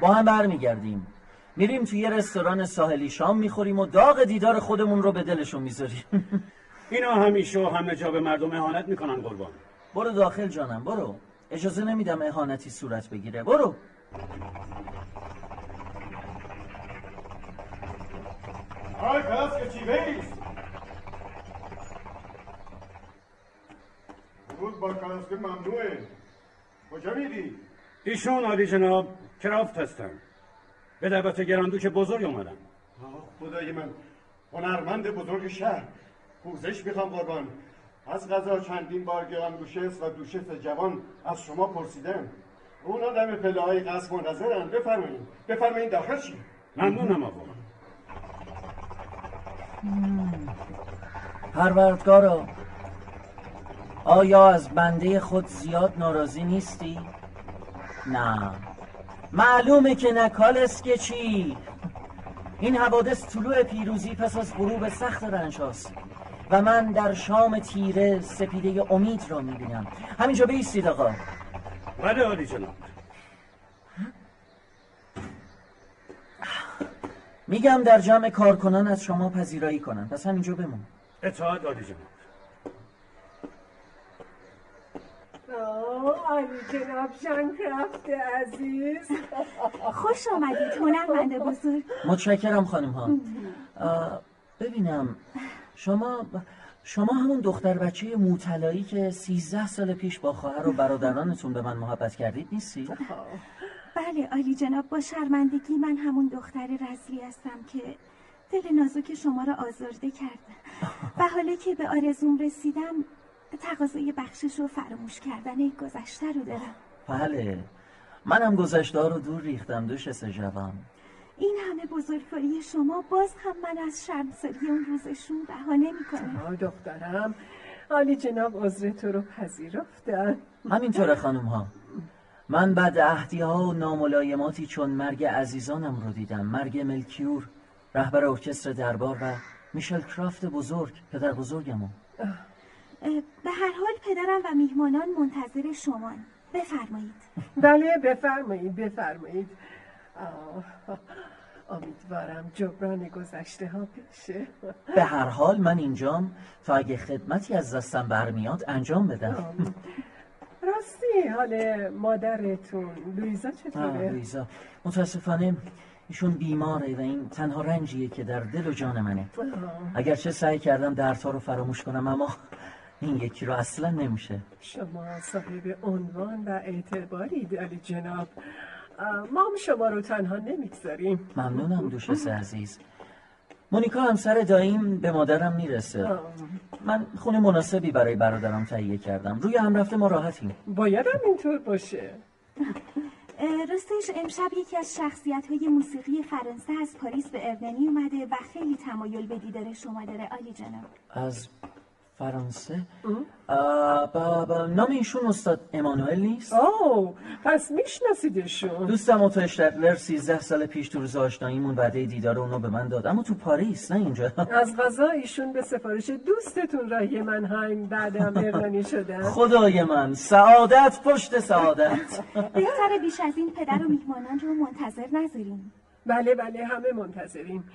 با هم برمیگردیم، میریم توی یه رستوران ساحلی شام میخوریم و داغ دیدار خودمون رو به دلشون میذاریم. اینا همیشه و همه جا به مردم اهانت میکنن قربان. برو داخل جانم، برو. اجازه نمیدم اهانتی صورت بگیره. برو. آی پس که چی بیست؟ بود با کلاسک ممنوعه. کجا میدی؟ ایشون عالی جناب کرافت هستن. به دعوت گراندوک بزرگ اومدم. خدای من، هنرمند بزرگ شهر. پوزش میخوام قربان. از غذا چندین بار گراندوشست و دوشست جوان از شما پرسیدم. اونا دم پله‌های قصر منتظرن. بفرمایید. بفرمایید داخل شید. ممنونم آقا. پروردگارا، آیا از بنده خود زیاد ناراضی نیستی؟ نه، معلومه که نکالسکه چی؟ این حوادث طلوع پیروزی پس از غروب سخت رنج هاست و من در شام تیره سپیده امید را میبینم. همینجا بایستید آقا. بله عالی جناب. میگم در جمع کارکنان از شما پذیرایی کنن، پس همینجا بمون. اطاعت عالی جناب. عالی جناب ژان کرافت عزیز، خوش آمدید هنرمند بزرگ. متشکرم خانم ها. ببینم شما همون دختر بچه موطلایی که 13 سال پیش با خواهر و برادرانتون به من محبت کردید نیستی؟ بله عالی جناب، با شرمندگی من همون دختر رزلی هستم که دل نازک شما را آزرده کرد و حالا که به آرزوم رسیدم تقاضای بخشش و فراموش کردن گذشته رو دارم. بله، منم گذشته ها رو دور ریختم دوش سجوام. این همه بزرگواری شما، باز هم من از شرمساری اون روزشون بهانه میکنم. آه دخترم، عالی جناب عذر تو رو پذیرفتن. همینطوره خانم ها. من بعد عهدی ها و ناملایماتی چون مرگ عزیزانم رو دیدم، مرگ ملکیور رهبر ارکستر دربار و میشل کرافت بزرگ پدر بزرگمون. به هر حال پدرم و میهمانان منتظر شمان. بفرمایید. بله بفرمایید بفرمایید. امیدوارم جبران گذشته ها بشه. به هر حال من اینجام تا اگه خدمتی از دستم برمیاد انجام بدم. راستی حال مادرتون لویزا چطوره؟ لویزا متاسفانه ایشون بیماره و این تنها رنجیه که در دل و جان منه. اگرچه سعی کردم دردها رو فراموش کنم، اما این یکی رو اصلا نمیشه. شما صاحب عنوان و اعتبارید علی جناب، ما هم شما رو تنها نمیگذاریم. ممنونم دوشس عزیز. مونیکا همسر داییم به مادرم میرسه. من خونه مناسبی برای برادرم تهیه کردم. روی هم رفته ما راحتیم. باید هم اینطور باشه. راستش امشب یکی از شخصیت‌های موسیقی فرانسه از پاریس به ارمنی اومده و خیلی تمایل به دیدار شما داره عالی جناب. از فرانسه. نام ایشون استاد ایمانویل نیست؟ اوه، پس میشناسیدشون. دوستم اوتو شتندر 13 سال پیش تو روز آشناییمون وعده دیدار اونو به من داد، اما تو پاریس، نه اینجا. از قضا ایشون به سفارش دوستتون راهی منهایم بعدم اقدامی شدن. خدای من، سعادت پشت سعادت. بهتره بیش از این پدر و میهمانان رو منتظر نذاریم. بله بله، همه منتظریم.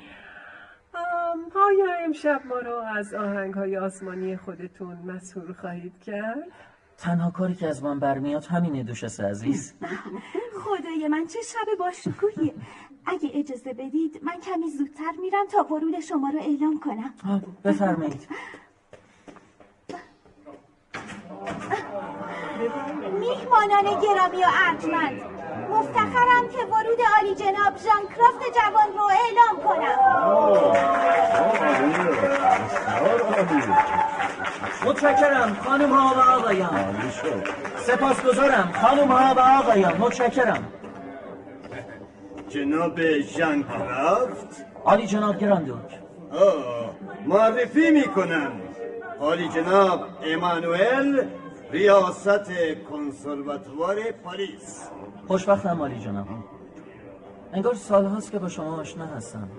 آیا امشب ما رو از آهنگ‌های آسمانی خودتون مسحور خواهید کرد؟ تنها کاری که از من برمیاد همینه دوشس عزیز. خدای من چه شب باشکوهیه. اگه اجازه بدید من کمی زودتر میرم تا ورود شما رو اعلام کنم. بفرمایید. میهمانان گرامی و ارجمند، مفتخرم که ورود عالی جناب ژان کریستف جوان رو اعلام کنم. متشکرم خانم ها و آقایان. سپاسگزارم خانم ها و آقایان. متشکرم. جناب ژان کریستف. عالی جناب گراندوک. معرفی میکنم. عالی جناب ایمانوئل، ریاست کنسرواتوار پاریس. خوشبخت عالی جناب. انگار سال هاست که با شما آشنا هستم.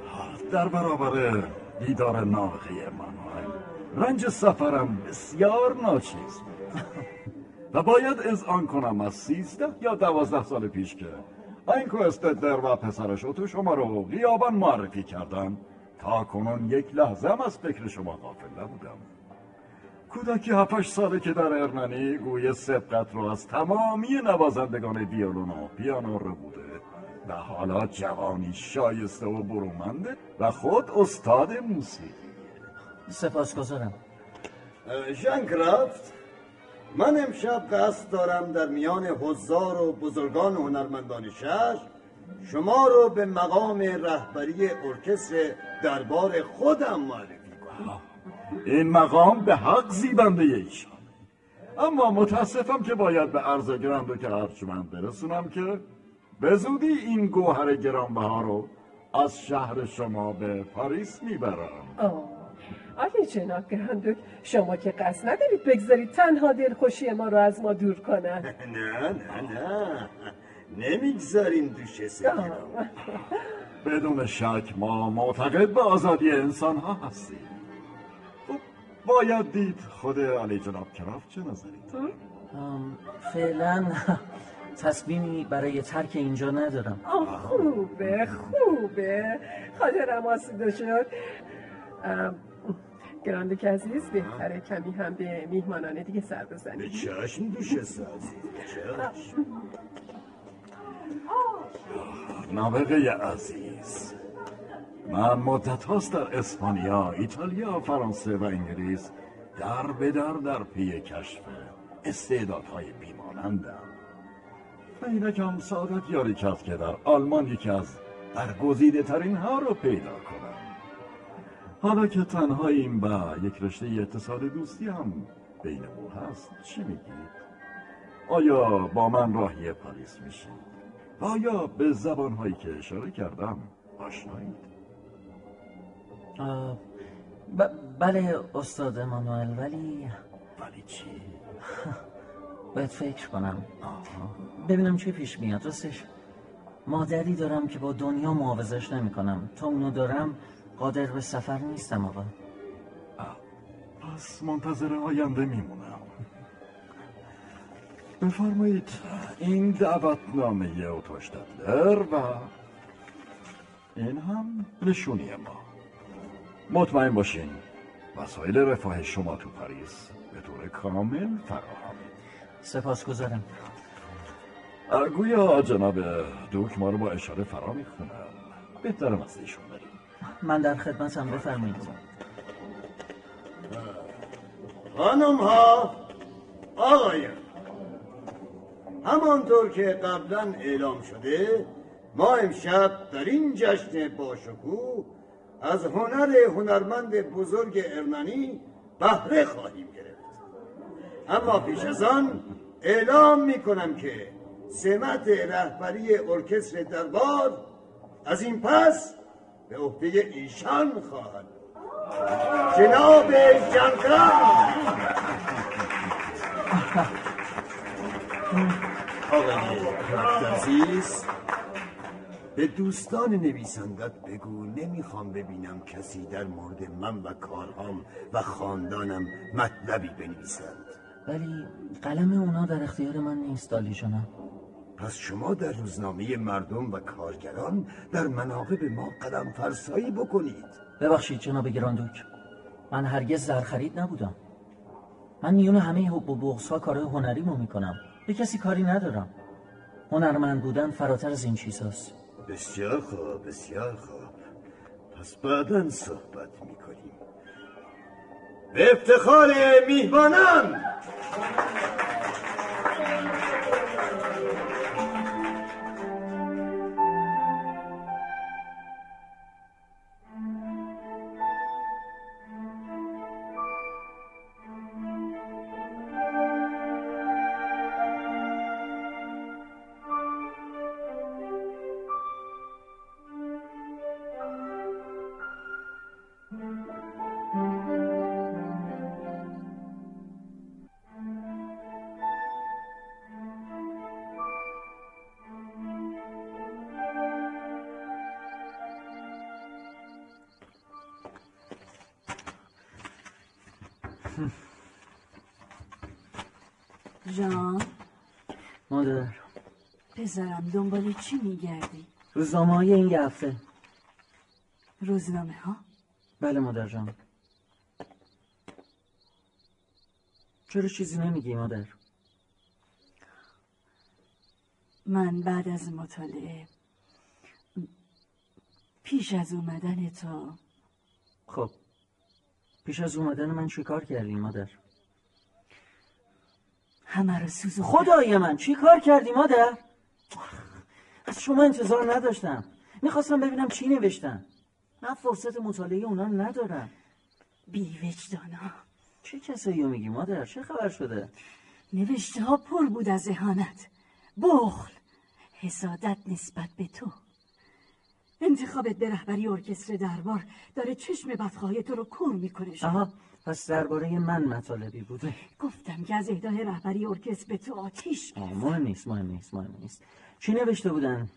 در برابر دیدار ناقی من رنج سفرم بسیار ناچیز بود و باید اذعان کنم از 13 یا 12 سال پیش که این شتندر و پسرش اوتو شما رو غیابا معرفی کردن، تا کنون یک لحظه هم از فکر شما غافل نبودم. کودکی 7-8 ساله که در ارمنی گوی سبقت رو از تمامی نوازندگان ویولون و پیانو رو بوده و حالا جوانی شایسته و برومنده و خود استاد موسیقی. سپاسگزارم. ژان کریستف، من امشب قصد دارم در میان حضار و بزرگان و هنرمندان شهر شما رو به مقام رهبری ارکستر دربار خودم معرفی کنم. این مقام به حق زیبنده ایشان، اما متاسفم که باید به عرض گرانبه که ارجمند برسونم که به زودی این گوهر گرانبها رو از شهر شما به پاریس میبرم. علی جناب گراندوک، شما که قصد ندارید بگذارید تنها دلخوشی ما رو از ما دور کنن. نه نمیگذاریم دوشسه گرام. بدون شک ما معتقد به آزادی انسان ها هستیم. باید دید خود علی جناب کراف چه نظری؟ فعلا تصمیمی برای ترک اینجا ندارم. خوبه خوبه، خاطرم آسوده شد. گراندوک عزیز، بهتره کمی هم به میهمانان دیگه سر بزنیم. به چشم دوشسته عزیز، چشم. نابغه عزیز، من مدت هاست در اسپانیا، ایتالیا، فرانسه و انگلیس در به در پی کشف استعدادهای بیمانندم و اینکم سعادت یاری کرد که در آلمان یکی از برگزیده ترین ها رو پیدا کنم. حالا که تنهاییم با یک رشته اتصال دوستی هم بینمون هست، چی میگید؟ آیا با من راهی پاریس میشید؟ آیا به زبانهایی که اشاره کردم آشنایید؟ بله استاد ایمانوئل، ولی چی؟ باید فکر کنم ببینم چی پیش میاد. راستش مادری دارم که با دنیا معاوضش نمی کنم. تا اونو دارم قادر به سفر نیستم. آقا پس منتظر آینده میمونم. بفرمایید این دعوتنامه اوتو شتندر و این هم نشونی ما. مطمئن باشین وسایل رفاه شما تو پاریس به طور کامل فراهم. سپاسگزارم. گویا جناب دوک ما رو با اشاره فرا میخونم. بهترم از ایشون بریم. من در خدمتم، بفرمایید. خانم ها، آقایان، همانطور که قبلا اعلام شده ما امشب در این جشن باشکوه از هنرمند بزرگ ارمنی بهره خواهیم گرفت. اما پیش از آن اعلام میکنم که سمت رهبری ارکستر دربار از این پس به عهده ایشان خواهد بود. جناب جانکرام آقای عزیز، به دوستان نویسندت بگو نمیخوام ببینم کسی در مورد من و کارهام و خاندانم مطلبی بنویسند. ولی قلم اونا در اختیار من نیست عالی جناب. پس شما در روزنامه مردم و کارگران در مناقب ما قدم فرسایی بکنید. ببخشید جناب گراندوک، من هرگز زرخرید نبودم. من میون همه حب و بغض‌ها کارهای هنریمو میکنم، به کسی کاری ندارم. هنرمند بودن فراتر از این چیزاست. بسیار خوب، بسیار خوب. پس بعداً صحبت میکنیم. به افتخار میهمانان. جان مادر، پسرم دنبال چی میگردی؟ روزنامه های این هفته. روزنامه ها؟ بله مادر جان. چرا چیزی نمیگی مادر؟ من بعد از مطالعه پیش از اومدن تو. خب پیش از اومدن من چی کار کردی مادر؟ همه رو سوزو. خدای من چی کار کردی مادر؟ از شما انتظار نداشتم. میخواستم ببینم چی نوشتن. من فرصت مطالعه اونا ندارم. بی وجدانا. چه کسایی رو میگی مادر؟ چه خبر شده؟ نوشته ها پر بود از اهانت، بخل، حسادت نسبت به تو. انتخابت به رهبری ارکستر دربار داره چشم بدخواهی تو رو کور میکنه. آها، پس درباره من مطالبی بوده. گفتم که از اهدای رهبری ارکستر به تو آتیش گرفت. مهم نیست. چی نوشته بودن؟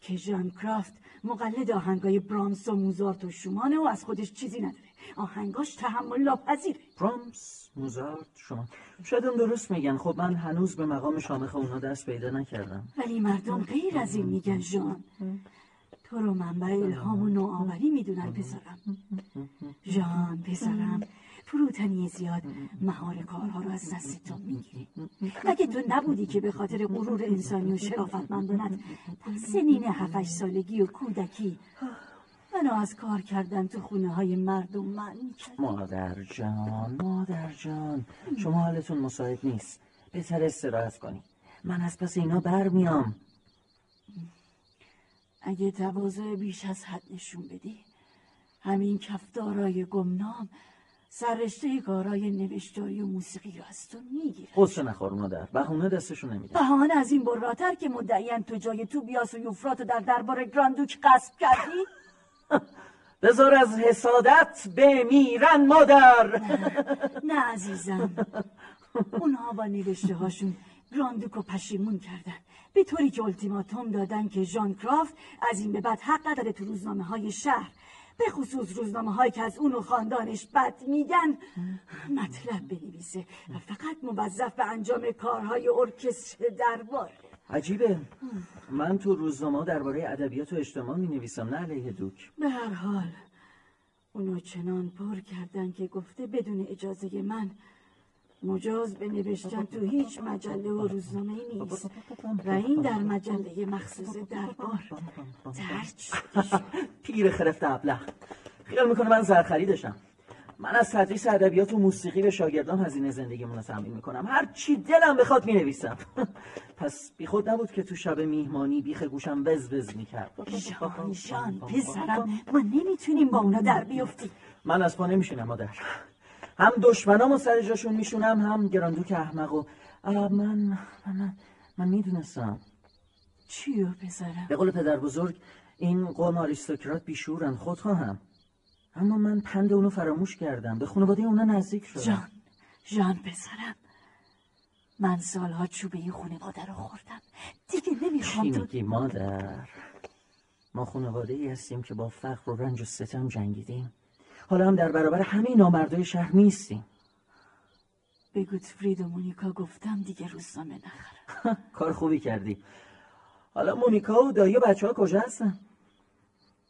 که ژان کریستف مقلد آهنگای برامس و موزارت و شومانه و از خودش چیزی نداره. آهنگاش تحمل ناپذیره. برامس، موزارت، شومان. شاید اون درست میگن. خب من هنوز به مقام شامخ اونا دست پیدا نکردم. ولی مردم غیر از این میگن ژان. تو رو منبع الهام و نوآوری میدونن پسرم. ژان پسرم، فروتنی زیاد مهار کارها رو از دستتون میگیری. اگه تو نبودی که به خاطر غرور انسانی و شرافتمندانت در سنین 7-8 سالگی و کودکی منو از کار کردن تو خونه های مردم معنی کرد. مادر جان شما حالتون مساعد نیست. بهتر استراحت کنی. من از پس اینا برمیام. اگه تواضع بیش از حد نشون بدی، همین کفدارای گمنام سررشته کارای نوشتاری و موسیقی رو از تو میگیرن. قصه نخور مادر، بهونه دستشون نمیده. بهونه از این براتر که مدعیان تو جای توبیاس و یوفراتو در دربار گراندوک غصب کردی. بذار از حسادت بمیرن مادر. نه عزیزم، اونها با نوشته هاشون گراندوکو پشیمون کردن، به طوری که التیماتوم دادن که ژان کریستف از این به بعد حق نداره تو روزنامه های شهر، به خصوص روزنامه هایی که از اون و خاندانش بد میگن، مطلب بنویسه و فقط موظف به انجام کارهای ارکستر دربار. عجیبه. من تو روزنامه درباره ادبیات و اجتماع می نویسم، نه علیه دوک. به هر حال اونو چنان پر کردن که گفته بدون اجازه من مجاز به نوشتن تو هیچ مجله و روزنامه نیست و این در مجله مخصوص دربار درج شد. پیر خرفت ابله، خیال میکنه من زرخریدشم. من از تدریس ادبیات و موسیقی به شاگردان هزینه زندگیمون رو تامین میکنم. هر چی دلم بخواد مینویسم. پس بیخود نبود که تو شب میهمانی بیخ گوشم وزوز میکرد. جان پسرم، ما نمیتونیم با اونا در بیفتیم. من از پا نمیشینم مادر. هم دشمنامو سر جاشون میشونم، هم گراندوک احمقو. من میدونستم. چیو پسرم؟ به قول پدر بزرگ این قوم آریستوکرات بیشورن، خودخواهم. اما من پند اونو فراموش کردم. به خانواده اونا نزدیک شدم. ژان پسرم، من سالها چوب این خانواده رو خوردم. دیگه نمیخوام. چی میگی مادر؟ ما خانواده ای هستیم که با فقر و رنج و ستم جنگیدیم. حالا هم در برابر همین نامردای شهر میستیم. به گوتفرید و مونیکا گفتم دیگه روزنامه نخرم. کار خوبی کردی. حالا مونیکا و دایی بچه ها کجا هستن؟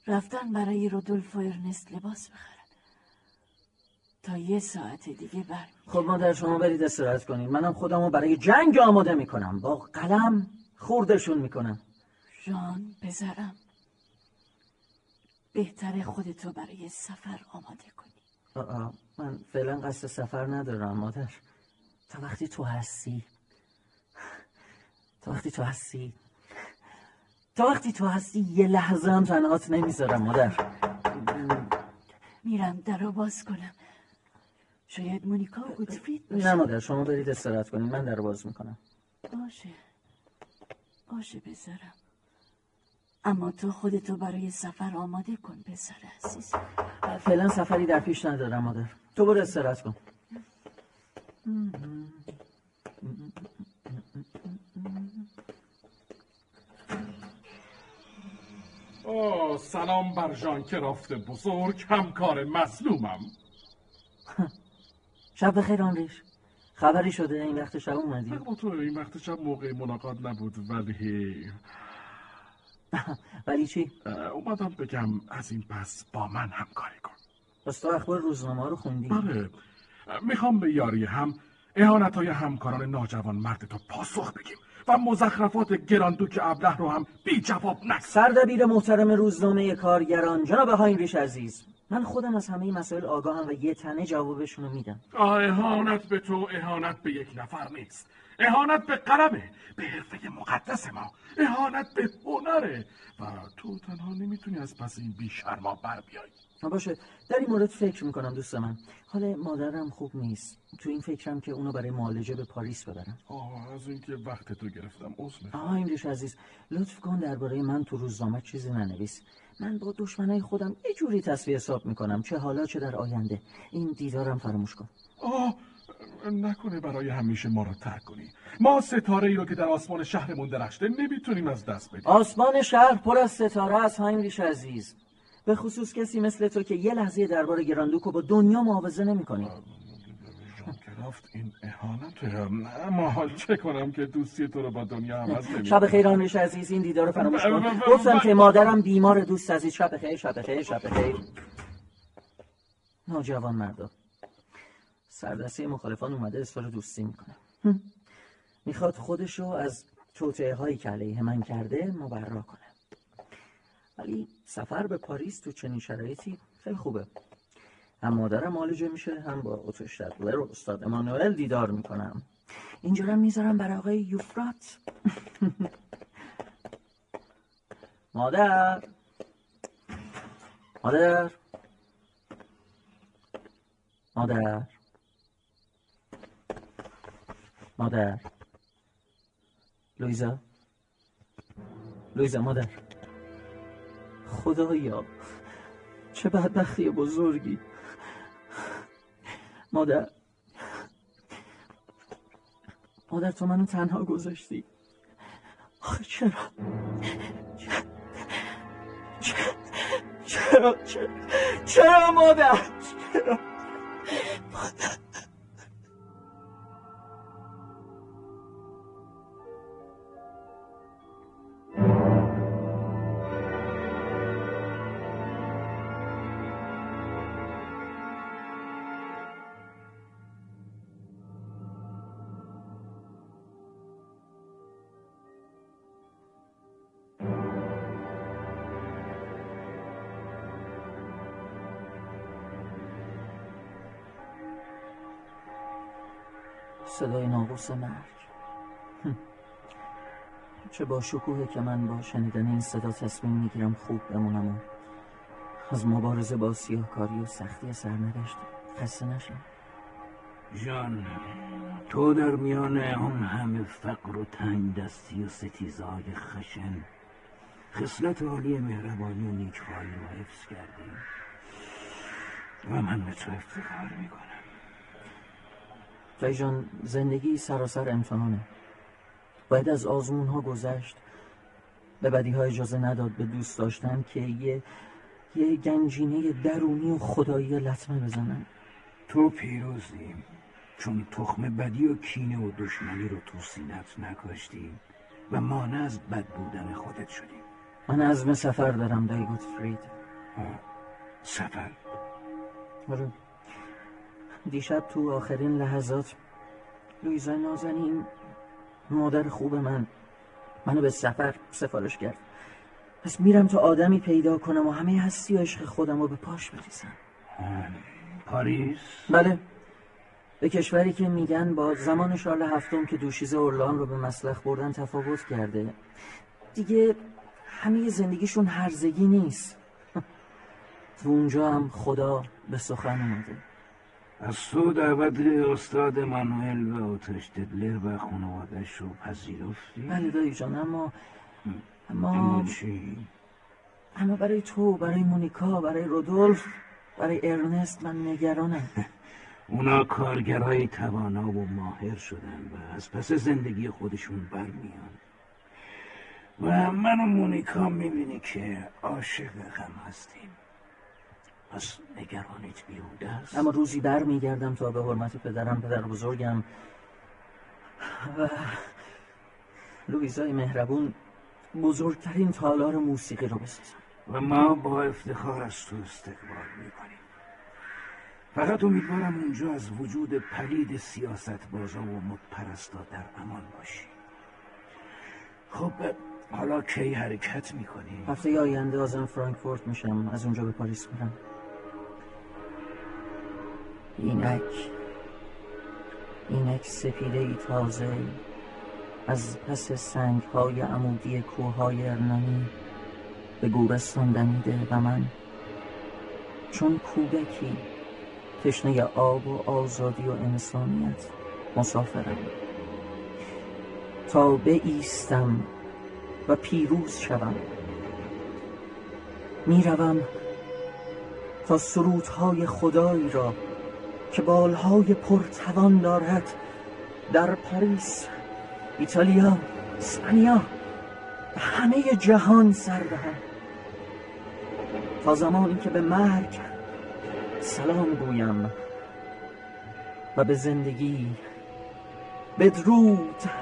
رفتن برای رودولف و ارنست لباس بخرن. تا یه ساعت دیگه برمی‌گردم. خب مادر، شما برید استراحت کنید. منم خودمو برای جنگ آماده میکنم. با قلم خوردشون میکنم. ژان پسرم، بهتره خودتو برای سفر آماده کنی. من فعلا قصد سفر ندارم مادر. تا وقتی تو هستی یه لحظه هم تنهات نمیذارم مادر. میرم در رو باز کنم. شاید مونیکا و گوتفرید باشه. نه مادر، شما برید استراحت کنید. من در رو باز میکنم. باشه بذارم. اما تو خودتو برای سفر آماده کن پسر عزیز. فعلا سفری در پیش ندارم مادر. تو برو استراحت کن. سلام بر ژان کریستف بزرگ، همکار مظلومم. شب بخیر هاینریش. خبری شده؟ این وقت شب اومدی؟ با تو این وقت شب موقع ملاقات نبود، ولی چی؟ اومدم بگم از این پس با من همکاری کن. پس تو اخبار روزنامه رو خوندی؟ بله. میخوام به یاری هم اهانت‌های همکاران ناجوان مرد تو پاسخ بگیم و مزخرفات گراندوک ابله رو هم بی جواب نگذاریم. سردبیر محترم روزنامه کارگران جناب هاینریش عزیز، من خودم از همه مسائل آگاهم و یه تنه جوابشون رو میدم. اهانت به تو اهانت به یک نفر نیست. اهانت به قلمه، به حرفه مقدس ما، اهانت به هنره و تو تنها نمیتونی از پس این بی‌شرما بر بیای. باشه، در این مورد فکر میکنم دوست من. حال مادرم خوب نیست. تو این فکرم که اونو برای معالجه به پاریس ببرم. از این که وقت تو گرفتم عذر میخوام. هاینریش عزیز، لطف کن درباره من تو روزنامه چیزی ننویس. من با دشمنای خودم یه جوری تصفیه حساب میکنم، چه حالا چه در آینده. این دیدارم فراموش کن. نکنه برای همیشه ما رو ترک کنی. ما ستاره ای رو که در آسمان شهرمون درخشیده نمیتونیم از دست بدیم. آسمان شهر پر از ستاره است هاینریش عزیز. به خصوص کسی مثل تو که یه لحظه درباره گراندوکو با دنیا معاوضه نمی‌کنی. ژان کریستف، این اهانته. اما حال چه کنم که دوستی تو رو با دنیا عوض نمی‌کنم. شب بخیر هاینریش عزیز، این دیدار رو فراموش کن. گفتم که مادرم بیمار دوست عزیز. شب بخیر. نوجوان مردا، سردسته مخالفان اومده اصرار دوستی میکنه. میخواد خودشو از توطئه هایی که علیه من کرده مبرا کنه. ولی سفر به پاریس تو چنین شرایطی خیلی خوبه. هم مادرم معالجه میشه، هم با اوتو شتندر و استاد ایمانویل دیدار میکنم. اینجورم میذارم برای آقای یوفرات. مادر. لویزا مادر. خدایا چه بدبختی بزرگی. مادر تو منو تنها گذاشتی. آخه چرا مادر؟ چرا مادر؟ صدای ناقوس مرگ. چه با شکوهه که من با شنیدن این صدا تصمیم میگیرم خوب بمونم و از مبارزه با سیاه‌کاری و سختی سرنوشت خسته نشم. ژان، تو در میان اون همه فقر و تنگ دستی و ستیزهای خشن خصلت عالی مهربانی و نیکخواهی رو حفظ کردی. و من به تو افتخار میکنم. جای جان، زندگی سراسر امتحانه. باید از آزمون ها گذشت. به بدی ها اجازه نداد، به دوست داشتم که یه گنجینه درونی و خدایی لطمه بزنم. تو پیروزی، چون تخم بدی و کینه و دشمنی رو تو سینت نکاشتی و مانع از بد بودن خودت شدی. من عزم سفر دارم دایی گوتفرید. سفر؟ آره. دیشب تو آخرین لحظات لویزا نازنین، مادر خوب منو به سفر سفارش کرد. پس میرم تا آدمی پیدا کنم و همه هستی و عشق خودم رو به پاش بریزم. پاریس؟ بله، به کشوری که میگن با زمان شارل هفتم که دوشیزه اورلان رو به مسلخ بردن تفاوت کرده. دیگه همه زندگیشون هرزگی نیست. تو اونجا هم خدا به سخن اومده. از تو دعوت استاد مانوئل و اوتو شتندر و خانواده‌اش رو پذیرفتی؟ بله دایی جان، اما چی؟ اما برای تو، برای مونیکا، برای رودولف، برای ارنست من نگرانم. اونا کارگرای توانا و ماهر شدن و از پس زندگی خودشون برمیان و من و مونیکا میبینی که عاشق هم هستیم. پس نگرانیت بیهوده است. اما روزی بر میگردم تا به حرمت پدرم، پدر بزرگم و لویزای مهربون بزرگترین تالار موسیقی رو بسازم. و ما با افتخار از تو استقبال میکنیم. فقط امیدوارم اونجا از وجود پلید سیاست بازا و مدپرستا در امان باشی. خب حالا کی حرکت میکنی؟ هفته آینده آزم فرانکفورت میشم، از اونجا به پاریس میرم. اینک سپیده ای تازه از پس سنگ های عمودی کوههای ارنانی به گورستان دمیده و من چون کودکی تشنه آب و آزادی و انسانیت مسافرم تا بایستم و پیروز شوم. میروم تا سرودهای خدایی را که بالهای پرتوان دارد در پاریس، ایتالیا، اسپانیا، همه جهان سر دهم تا زمانی که به مرگ سلام گویم و به زندگی بدرود.